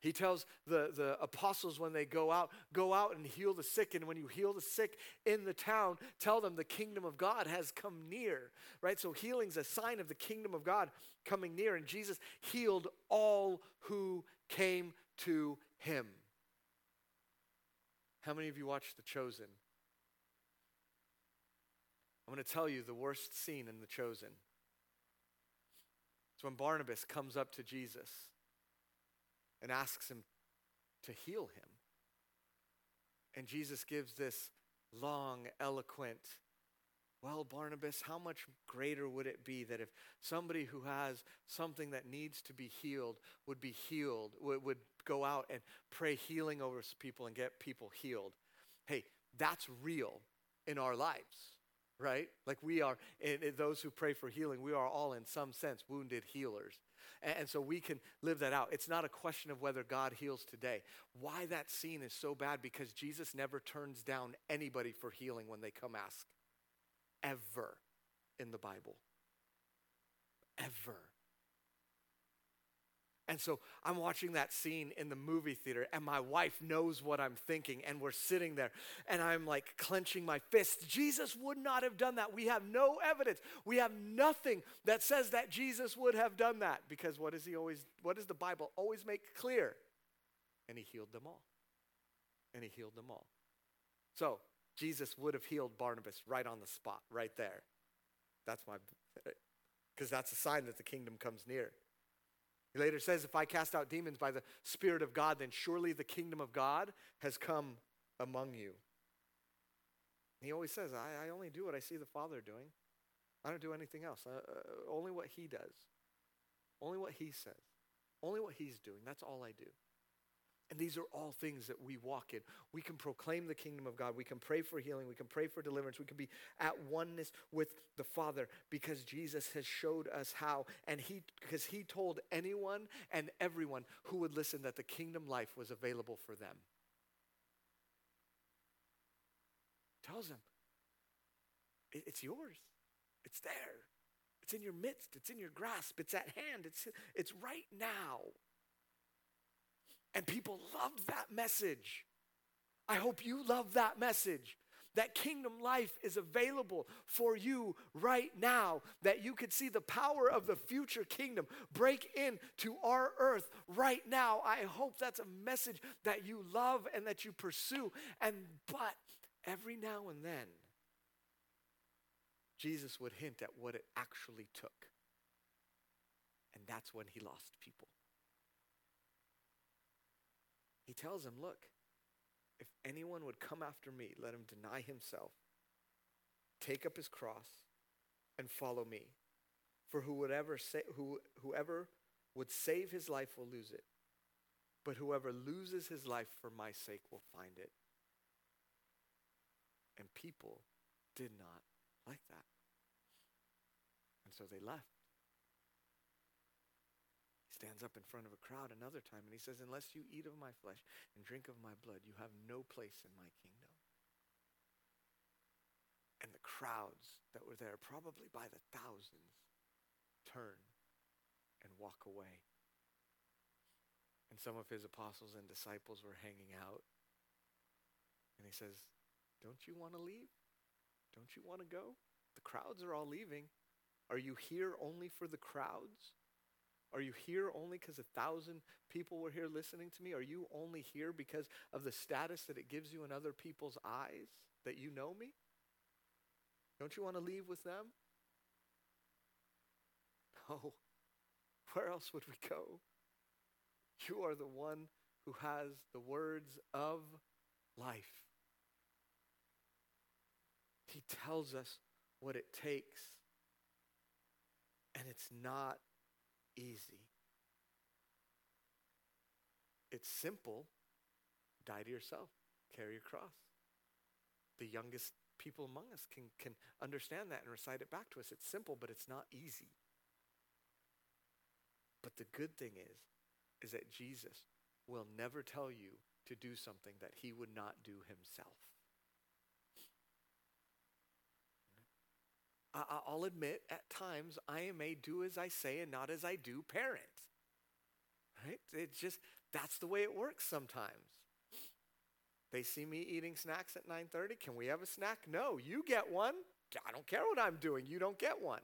He tells the, the apostles when they go out, go out and heal the sick. And when you heal the sick in the town, tell them the kingdom of God has come near, right? So healing's a sign of the kingdom of God coming near. And Jesus healed all who came to him. How many of you watched The Chosen? I'm going to tell you the worst scene in The Chosen. It's when Barnabas comes up to Jesus and asks him to heal him. And Jesus gives this long, eloquent, well, Barnabas, how much greater would it be that if somebody who has something that needs to be healed would be healed, would, would go out and pray healing over people and get people healed? Hey, that's real in our lives, right? Like we are, in, in those who pray for healing, we are all in some sense wounded healers. And so we can live that out. It's not a question of whether God heals today. Why that scene is so bad, because Jesus never turns down anybody for healing when they come ask. Ever in the Bible. Ever. And so I'm watching that scene in the movie theater, and my wife knows what I'm thinking, and we're sitting there, and I'm like clenching my fist. Jesus would not have done that. We have no evidence. We have nothing that says that Jesus would have done that, because what does he always, what does the Bible always make clear? And he healed them all. And he healed them all. So Jesus would have healed Barnabas right on the spot, right there. That's my, because that's a sign that the kingdom comes near. He later says, if I cast out demons by the Spirit of God, then surely the kingdom of God has come among you. And he always says, I, I only do what I see the Father doing. I don't do anything else. Uh, uh, only what he does. Only what he says. Only what he's doing. That's all I do. And these are all things that we walk in. We can proclaim the kingdom of God. We can pray for healing. We can pray for deliverance. We can be at oneness with the Father, because Jesus has showed us how. And he, because he told anyone and everyone who would listen that the kingdom life was available for them. Tells them, it's yours. It's there. It's in your midst. It's in your grasp. It's at hand. It's, it's right now. And people loved that message. I hope you love that message. That kingdom life is available for you right now. That you could see the power of the future kingdom break into our earth right now. I hope that's a message that you love and that you pursue. And but every now and then, Jesus would hint at what it actually took And that's when he lost people. He tells him, look, if anyone would come after me, let him deny himself, take up his cross, and follow me. For whoever sa- who, whoever would save his life will lose it, but whoever loses his life for my sake will find it. And people did not like that. And so they left. He stands up in front of a crowd another time and he says, unless you eat of my flesh and drink of my blood, you have no place in my kingdom. And the crowds that were there, probably by the thousands, turn and walk away. And some of his apostles and disciples were hanging out. And he says, don't you want to leave? Don't you want to go? The crowds are all leaving. Are you here only for the crowds? Are you here only because a thousand people were here listening to me? Are you only here because of the status that it gives you in other people's eyes, that you know me? Don't you want to leave with them? No. Where else would we go? You are the one who has the words of life. He tells us what it takes, and it's not easy. It's simple. Die to yourself. Carry your cross. The youngest people among us can, can understand that and recite it back to us. It's simple, but it's not easy. But the good thing is, is that Jesus will never tell you to do something that he would not do himself. I, I'll admit, at times, I am a do as I say and not as I do parent. Right? It's just, that's the way it works sometimes. They see me eating snacks at nine thirty. Can we have a snack? No, you get one. I don't care what I'm doing. You don't get one.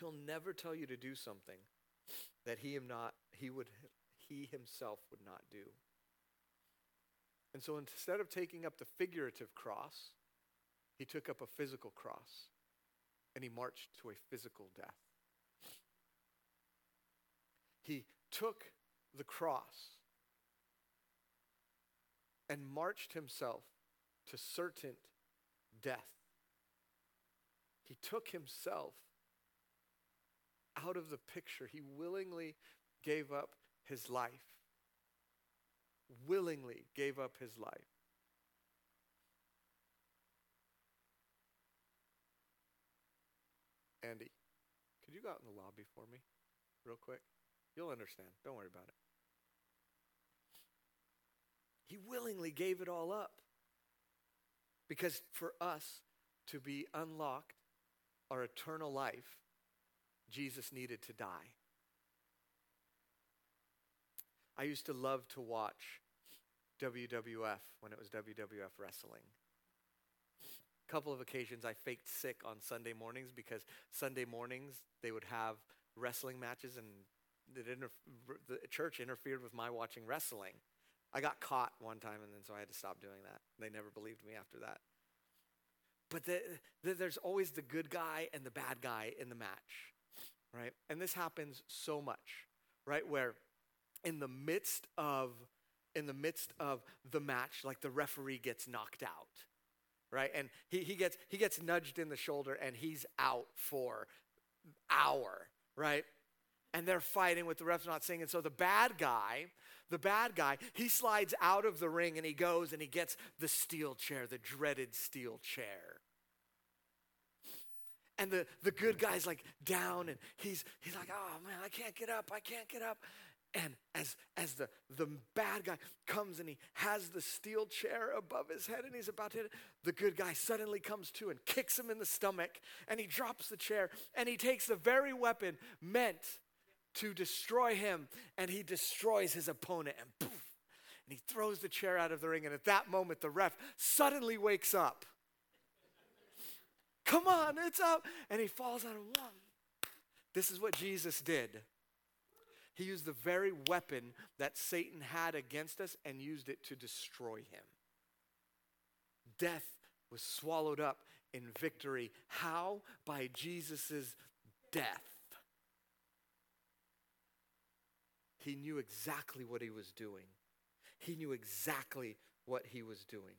He'll never tell you to do something that he him not he would he himself would not do. And so instead of taking up the figurative cross, he took up a physical cross and he marched to a physical death. He took the cross and marched himself to certain death. He took himself out of the picture. He willingly gave up his life. Willingly gave up his life. Andy, could you go out in the lobby for me real quick? You'll understand. Don't worry about it. He willingly gave it all up. Because for us to be unlocked our eternal life, Jesus needed to die. I used to love to watch W W F when it was W W F wrestling. A couple of occasions I faked sick on Sunday mornings because Sunday mornings they would have wrestling matches and it interf- the church interfered with my watching wrestling. I got caught one time and then so I had to stop doing that. They never believed me after that. But the, the, there's always the good guy and the bad guy in the match. Right? And this happens so much, right? Where in the midst of in the midst of the match, like the referee gets knocked out, right? And he he gets he gets nudged in the shoulder and he's out for an hour, right? And they're fighting with the refs not seeing. And so the bad guy, the bad guy, he slides out of the ring and he goes and he gets the steel chair, the dreaded steel chair. And the, the good guy's like down and he's he's like, oh man, I can't get up, I can't get up. And as as the, the bad guy comes and he has the steel chair above his head and he's about to hit it, the good guy suddenly comes to and kicks him in the stomach and he drops the chair and he takes the very weapon meant to destroy him, and he destroys his opponent, and poof, and he throws the chair out of the ring, and at that moment, the ref suddenly wakes up. Come on, it's up, and he falls on one. This is what Jesus did. He used the very weapon that Satan had against us and used it to destroy him. Death was swallowed up in victory. How? By Jesus' death. He knew exactly what he was doing. He knew exactly what he was doing.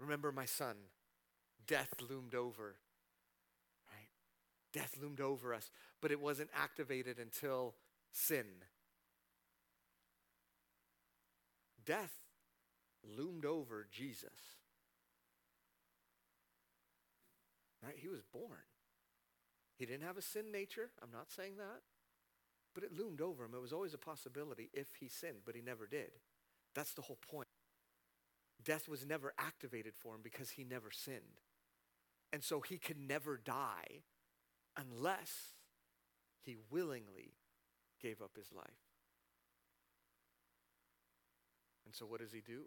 Remember my son, death loomed over, right? Death loomed over us, but it wasn't activated until sin. Death loomed over Jesus. Right? He was born. He didn't have a sin nature. I'm not saying that. But it loomed over him. It was always a possibility if he sinned, but he never did. That's the whole point. Death was never activated for him because he never sinned. And so he could never die unless he willingly gave up his life. And so what does he do?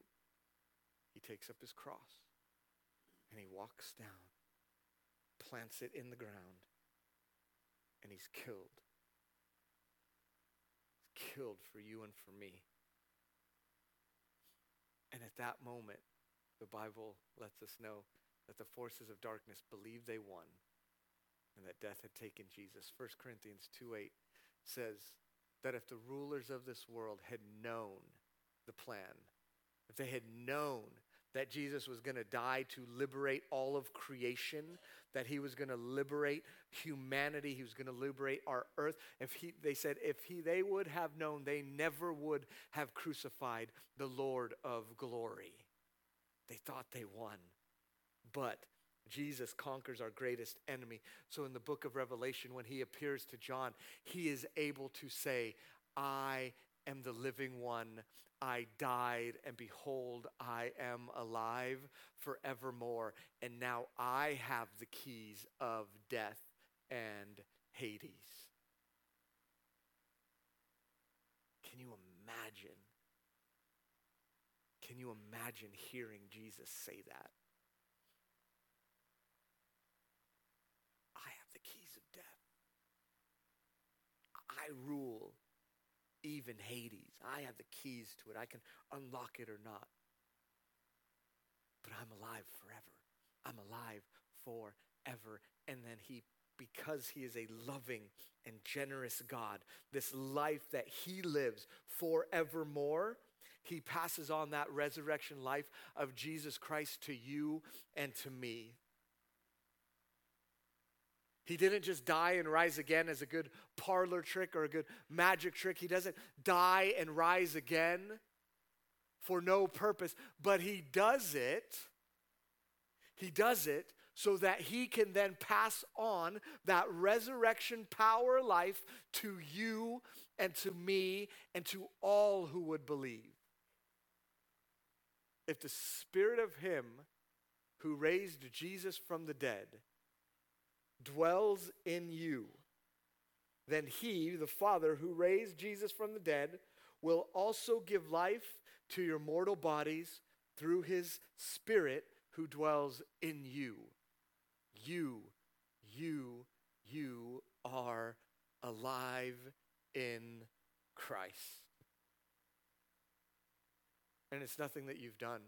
He takes up his cross and he walks down, plants it in the ground, and he's killed. He's killed for you and for me. And at that moment, the Bible lets us know that the forces of darkness believed they won and that death had taken Jesus. First Corinthians two eight says that if the rulers of this world had known the plan, if they had known that Jesus was going to die to liberate all of creation, that he was going to liberate humanity, he was going to liberate our earth. If he, they said, if he, they would have known, they never would have crucified the Lord of glory. They thought they won, but Jesus conquers our greatest enemy. So in the book of Revelation, when he appears to John, he is able to say, I am the living one. I died, and behold, I am alive forevermore, and now I have the keys of death and Hades. Can you imagine? Can you imagine hearing Jesus say that? I have the keys of death. I rule even Hades. I have the keys to it. I can unlock it or not. But I'm alive forever. I'm alive forever. And then he, because he is a loving and generous God, this life that he lives forevermore, he passes on that resurrection life of Jesus Christ to you and to me. He didn't just die and rise again as a good parlor trick or a good magic trick. He doesn't die and rise again for no purpose, but he does it. He does it so that he can then pass on that resurrection power life to you and to me and to all who would believe. If the spirit of him who raised Jesus from the dead dwells in you, then he, the Father who raised Jesus from the dead, will also give life to your mortal bodies through his Spirit who dwells in you. You, you, you are alive in Christ. And it's nothing that you've done.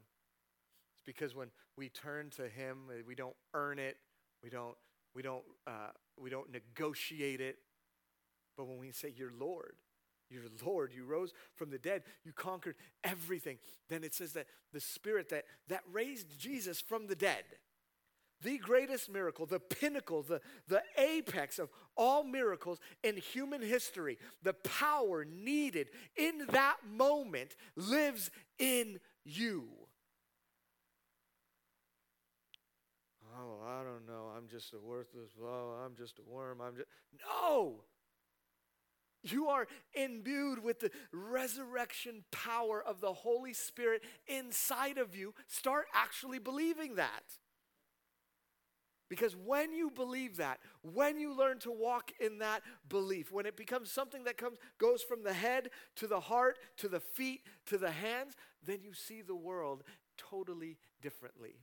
It's because when we turn to him, we don't earn it, we don't We don't uh, we don't negotiate it. But when we say, you're Lord, you're Lord, you rose from the dead, you conquered everything, then it says that the Spirit that, that raised Jesus from the dead, the greatest miracle, the pinnacle, the, the apex of all miracles in human history, the power needed in that moment lives in you. Oh, I don't know. I'm just a worthless, oh, I'm just a worm. I'm just, no. You are imbued with the resurrection power of the Holy Spirit inside of you. Start actually believing that. Because when you believe that, when you learn to walk in that belief, when it becomes something that comes goes from the head to the heart, to the feet, to the hands, then you see the world totally differently.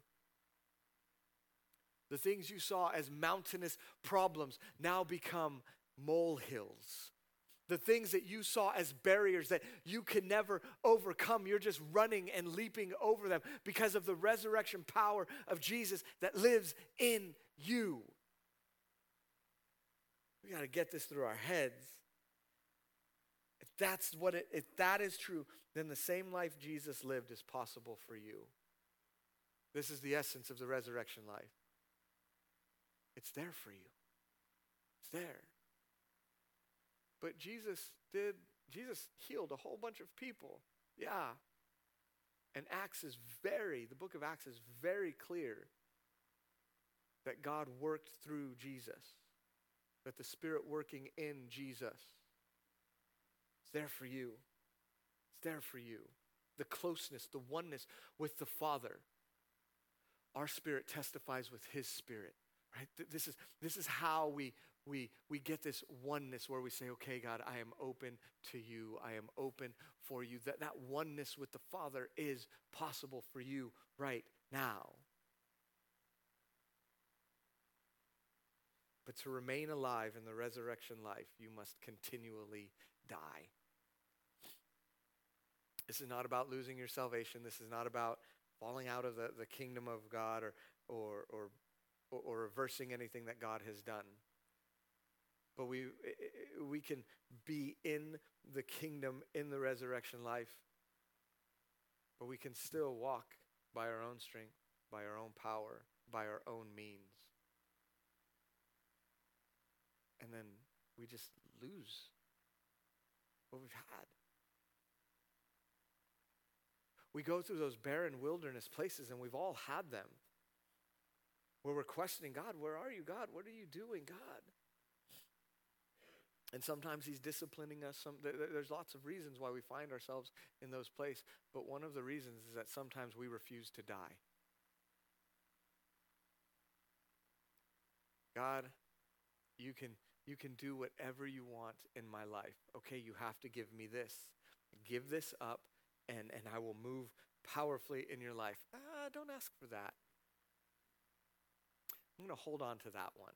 The things you saw as mountainous problems now become molehills. the things that you saw as barriers that you can never overcome, you're just running and leaping over them because of the resurrection power of Jesus that lives in you. We got to get this through our heads. If that's what it, if that is true, then the same life Jesus lived is possible for you. This is the essence of the resurrection life. It's there for you. It's there. But Jesus did, Jesus healed a whole bunch of people. Yeah. And Acts is very, the book of Acts is very clear that God worked through Jesus, that the Spirit working in Jesus. It's there for you. It's there for you. The closeness, the oneness with the Father. Our spirit testifies with his spirit, right? Th- this is this is how we we we get this oneness where we say, okay, God, I am open to you. I am open for you. That that oneness with the Father is possible for you right now. But to remain alive in the resurrection life, you must continually die. This is not about losing your salvation. This is not about falling out of the, the kingdom of God or, or or or reversing anything that God has done. But we we can be in the kingdom, in the resurrection life, but we can still walk by our own strength, by our own power, by our own means. And then we just lose what we've had. We go through those barren wilderness places, and we've all had them, where we're questioning, God, where are you, God? What are you doing, God? And sometimes he's disciplining us. Some, th- th- there's lots of reasons why we find ourselves in those places, but one of the reasons is that sometimes we refuse to die. God, you can, you can do whatever you want in my life. Okay, you have to give me this. Give this up. And and I will move powerfully in your life. Ah, don't ask for that. I'm going to hold on to that one.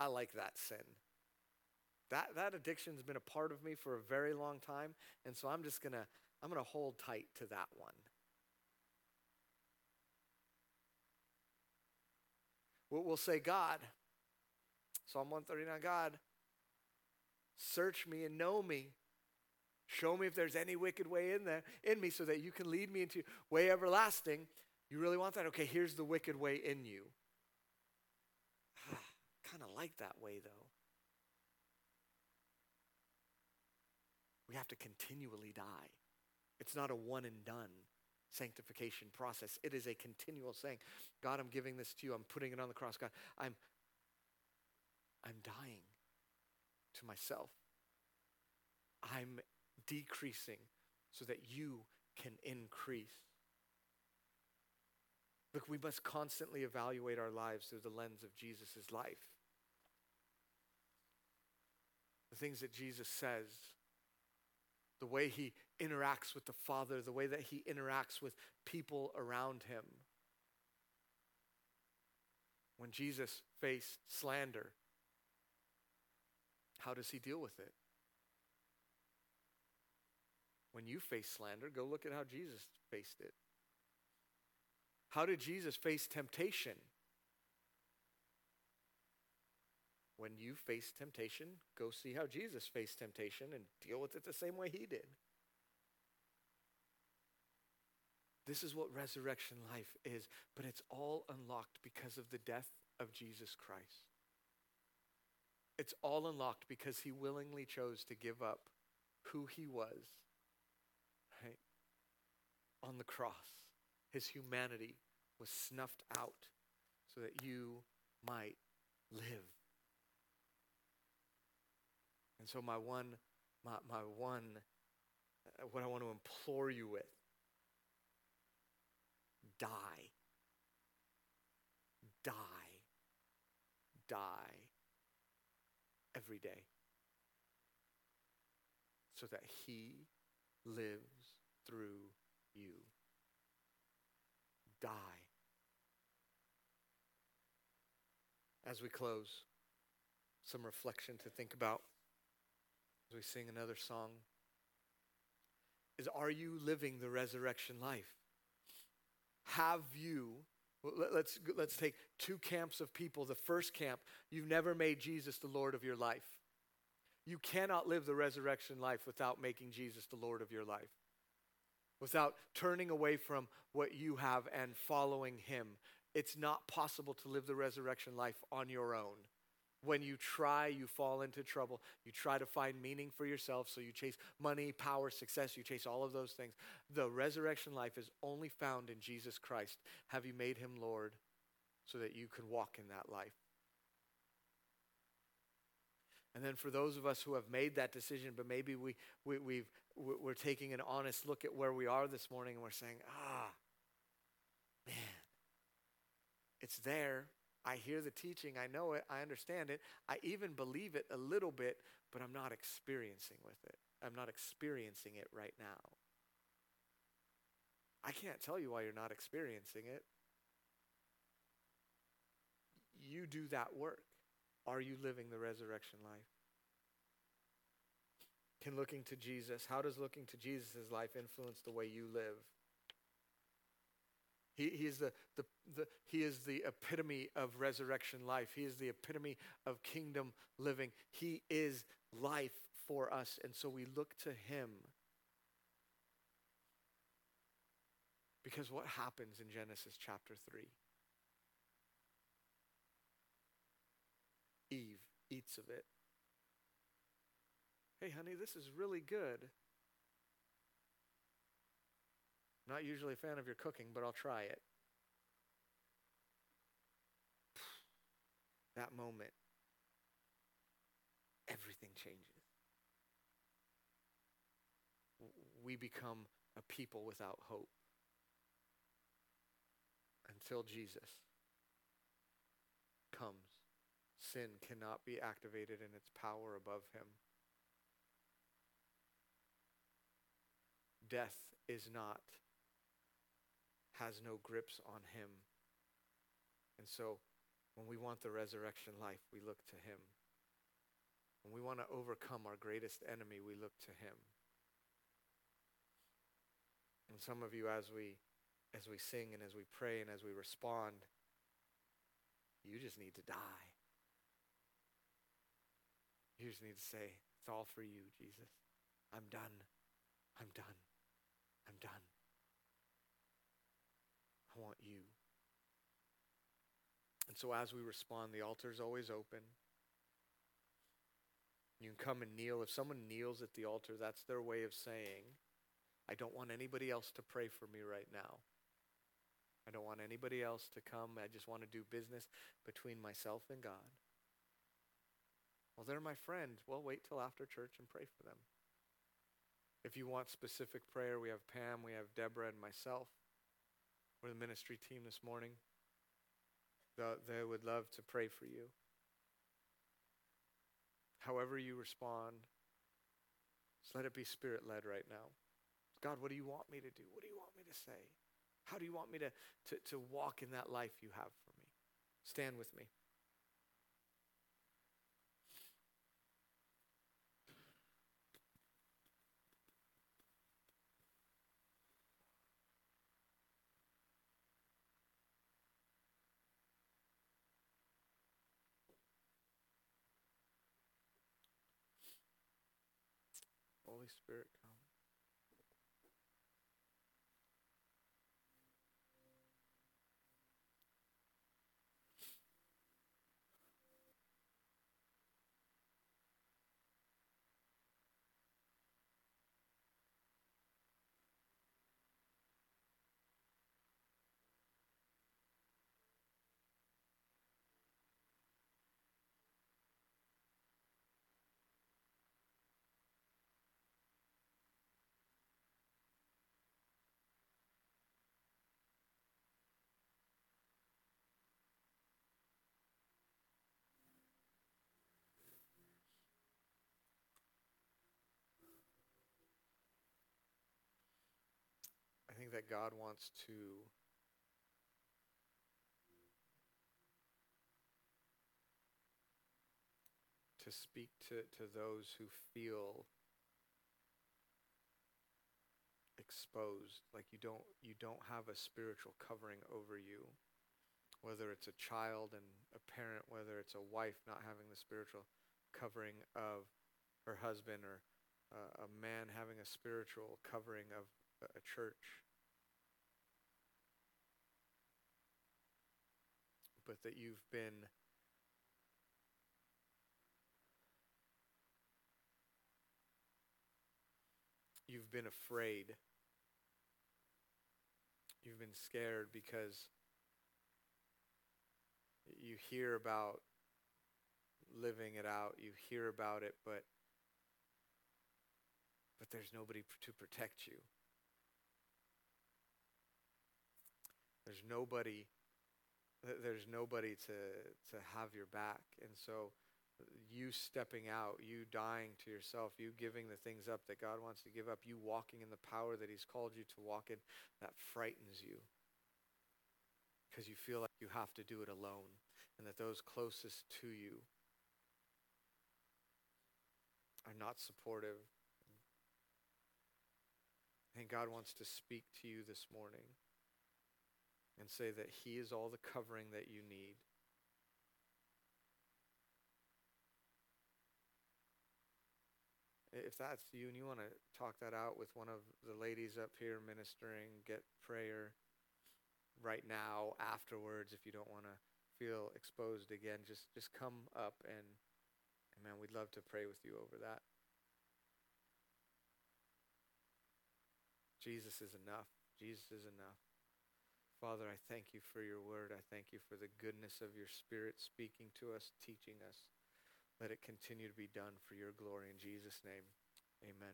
I like that sin. That that addiction's been a part of me for a very long time, and so I'm just going to I'm going to hold tight to that one. We'll, we'll say, God, Psalm one thirty-nine, God, search me and know me. Show me if there's any wicked way in there in me so that you can lead me into way everlasting. You really want that? Okay, here's the wicked way in you. Ah, kind of like that way, though. We have to continually die. It's not a one and done sanctification process. It is a continual saying, God, I'm giving this to you. I'm putting it on the cross. God, I'm, I'm dying to myself. I'm decreasing so that you can increase. Look, we must constantly evaluate our lives through the lens of Jesus' life. The things that Jesus says, the way he interacts with the Father, the way that he interacts with people around him. When Jesus faced slander, how does he deal with it? When you face slander, go look at how Jesus faced it. How did Jesus face temptation? When you face temptation, go see how Jesus faced temptation and deal with it the same way he did. This is what resurrection life is, but it's all unlocked because of the death of Jesus Christ. It's all unlocked because he willingly chose to give up who he was. Right? On the cross, his humanity was snuffed out so that you might live. And so my one, my, my one, uh, what I want to implore you with, die, die, die every day so that he lives through you. Die. As we close, some reflection to think about. as we sing another song, is, are you living the resurrection life? Have you, let's, let's take two camps of people. The first camp, you've never made Jesus the Lord of your life. You cannot live the resurrection life without making Jesus the Lord of your life, without turning away from what you have and following him. It's not possible to live the resurrection life on your own. When you try, you fall into trouble. You try to find meaning for yourself, so you chase money, power, success. You chase all of those things. The resurrection life is only found in Jesus Christ. Have you made him Lord so that you can walk in that life? And then for those of us who have made that decision, but maybe we, we, we've, we're taking an honest look at where we are this morning, and we're saying, ah, man, it's there. I hear the teaching. I know it. I understand it. I even believe it a little bit, but I'm not experiencing with it. I'm not experiencing it right now. I can't tell you why you're not experiencing it. You do that work. Are you living the resurrection life? Can looking to Jesus, how does looking to Jesus' life influence the way you live? He, he, is the, the, the, he is the epitome of resurrection life. He is the epitome of kingdom living. He is life for us, and so we look to him. Because what happens in Genesis chapter three? Eve eats of it. Hey, honey, this is really good. Not usually a fan of your cooking, but I'll try it. That moment, everything changes. We become a people without hope until Jesus comes. Sin cannot be activated in its power above him. Death is not has no grips on him. And so when we want the resurrection life, we look to him. When we want to overcome our greatest enemy, we look to him. And some of you, as we as we sing and as we pray and as we respond, you just need to die. You just need to say, it's all for you, Jesus. I'm done. I'm done. I'm done. I want you. And so as we respond, the altar's always open. You can come and kneel. If someone kneels at the altar, that's their way of saying, I don't want anybody else to pray for me right now. I don't want anybody else to come. I just want to do business between myself and God. Well, they're my friend. Well, wait till after church and pray for them. If you want specific prayer, we have Pam, we have Deborah, and myself. We're the ministry team this morning. They would love to pray for you. However you respond, just let it be spirit-led right now. God, what do you want me to do? What do you want me to say? How do you want me to, to, to walk in that life you have for me? Stand with me. Holy Spirit, come. That God wants to to to speak to, to those who feel exposed, like you don't you don't have a spiritual covering over you, whether it's a child and a parent, whether it's a wife not having the spiritual covering of her husband, or uh, a man having a spiritual covering of a church. But that you've been you've been afraid. You've been scared because you hear about living it out. You hear about it, but but there's nobody p- to protect you. There's nobody. Th- there's nobody to to have your back, and so you stepping out, you dying to yourself, you giving the things up that God wants to give up, you walking in the power that he's called you to walk in, that frightens you. Because you feel like you have to do it alone, and that those closest to you are not supportive. And God wants to speak to you this morning and say that he is all the covering that you need. If that's you and you want to talk that out with one of the ladies up here ministering, get prayer right now, afterwards, if you don't want to feel exposed again, just just come up and, and man, we'd love to pray with you over that. Jesus is enough. Jesus is enough. Father, I thank you for your word. I thank you for the goodness of your spirit speaking to us, teaching us. Let it continue to be done for your glory. In Jesus' name, amen.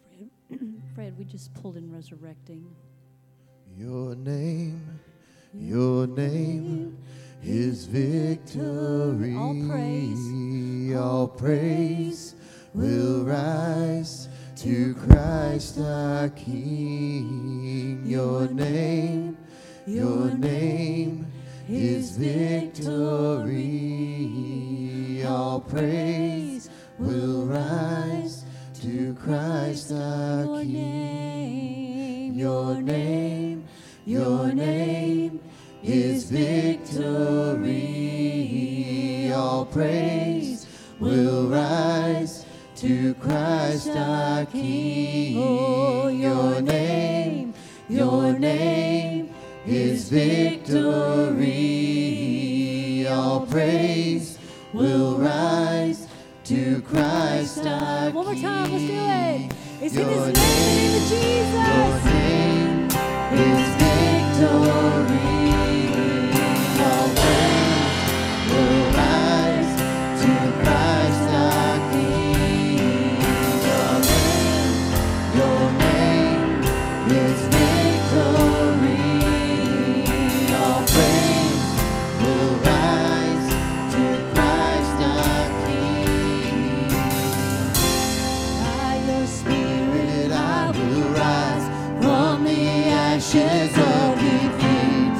Fred, Fred, we just pulled in Resurrecting. Your name, your name is victory. All praise, all praise. We'll rise to Christ our King. Your name, your name is victory. All praise will rise to Christ our King. Your name, your name is victory. All praise will rise to Christ our King. Oh, your name, your name is victory. All praise will rise to Christ our King. One more time, let's do it. It's your in His name, name Jesus. Your name is victory. All praise will rise to Christ our King. It's victory. All praise will rise to Christ our King. By your Spirit I will rise from the ashes of defeat.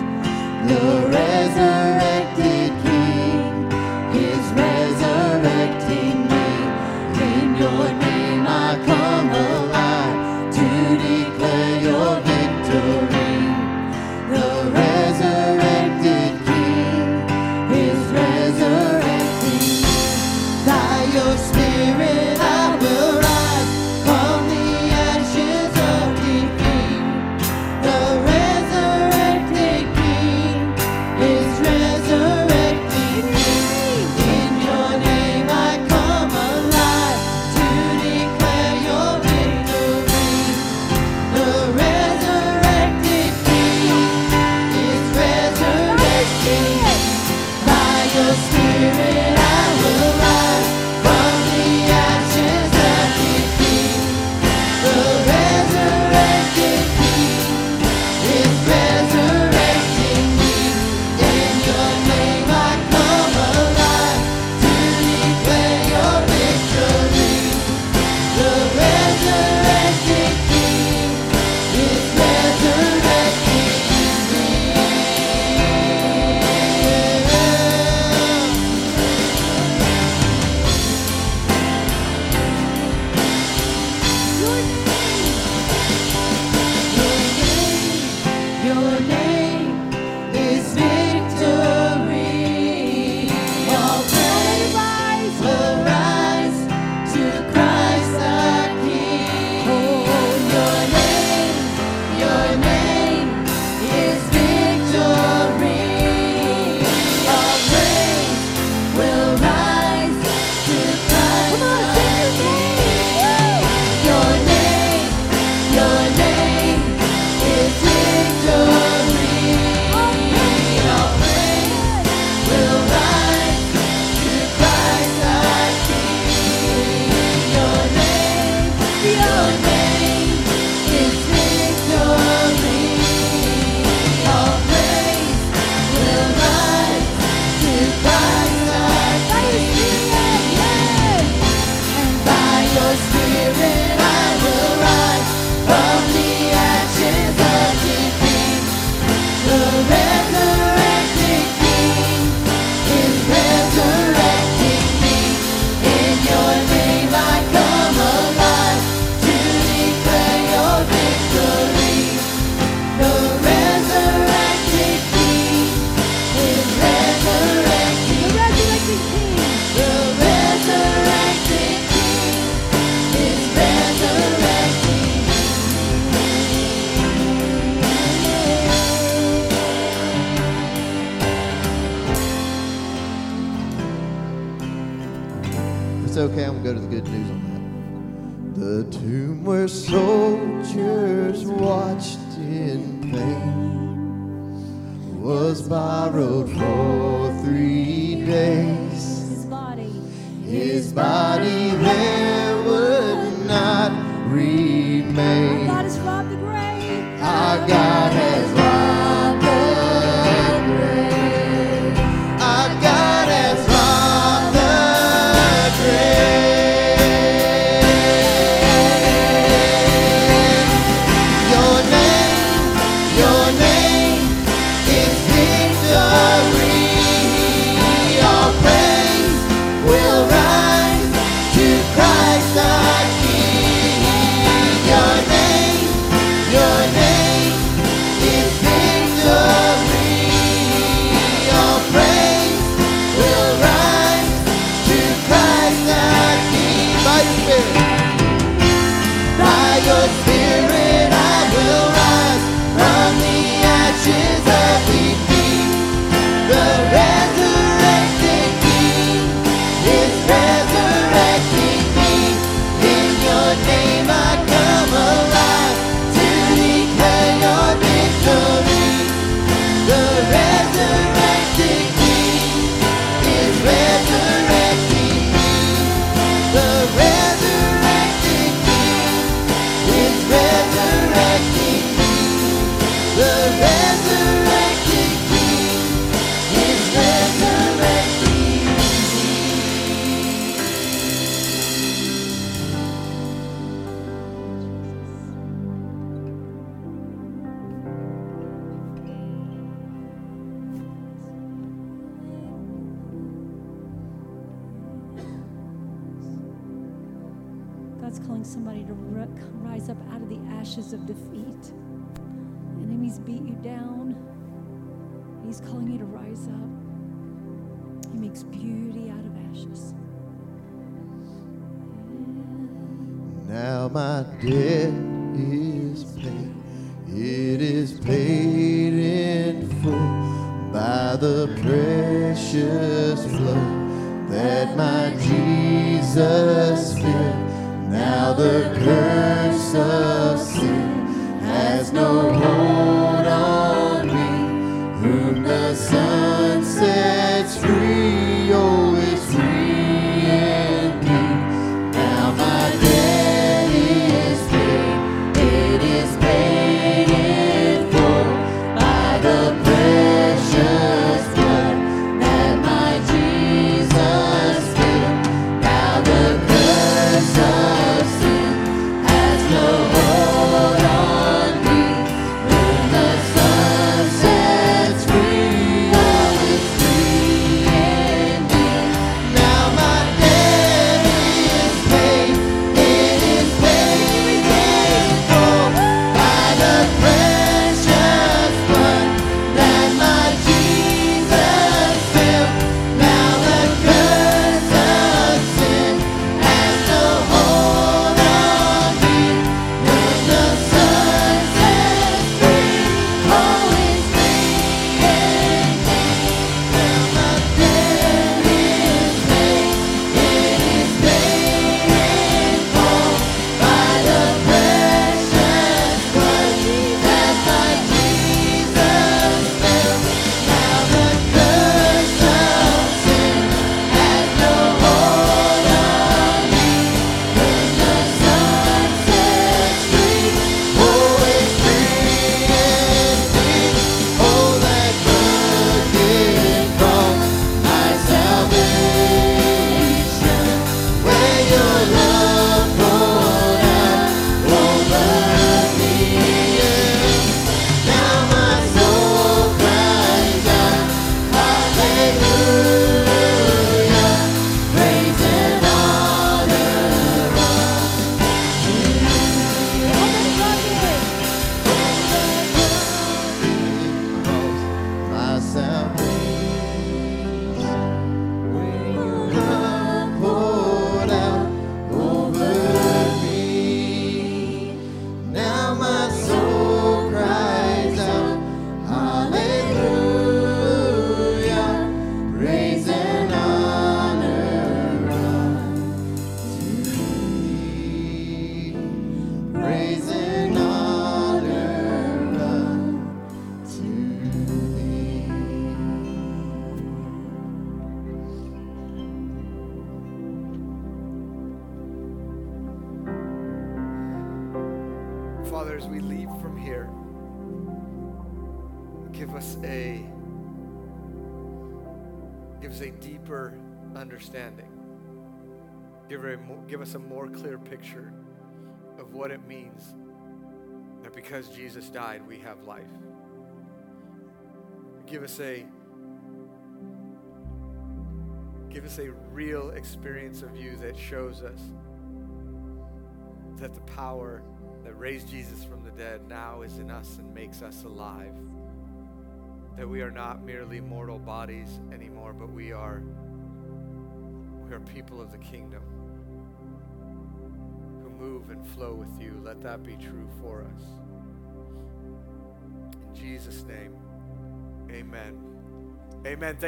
Okay, I'm going to go to the good news on that. The tomb where soldiers watched in pain was borrowed for three days. His body, His body there would not remain. Our God has robbed the grave. Our God has robbed the grave. Our God has robbed the grave. Of defeat. The enemy's beat you down. He's calling you to rise up. He makes beauty out of ashes. Now my debt is paid. It is paid in full by the precious blood that my Jesus spilled. Now the curse of sin has no hold on me, whom the sun sets free, oh, it's free indeed. Now my debt is paid, it is paid in full by the precious blood that my Jesus spilled. Now the curse of that Father, as we leave from here, give us a give us a deeper understanding. Give, a more, give us a more clear picture of what it means that because Jesus died, we have life. Give us a give us a real experience of you that shows us that the power that raised Jesus from the dead now is in us and makes us alive. That we are not merely mortal bodies anymore, but we are we are people of the kingdom who move and flow with you. Let that be true for us. In Jesus' name, amen. Amen.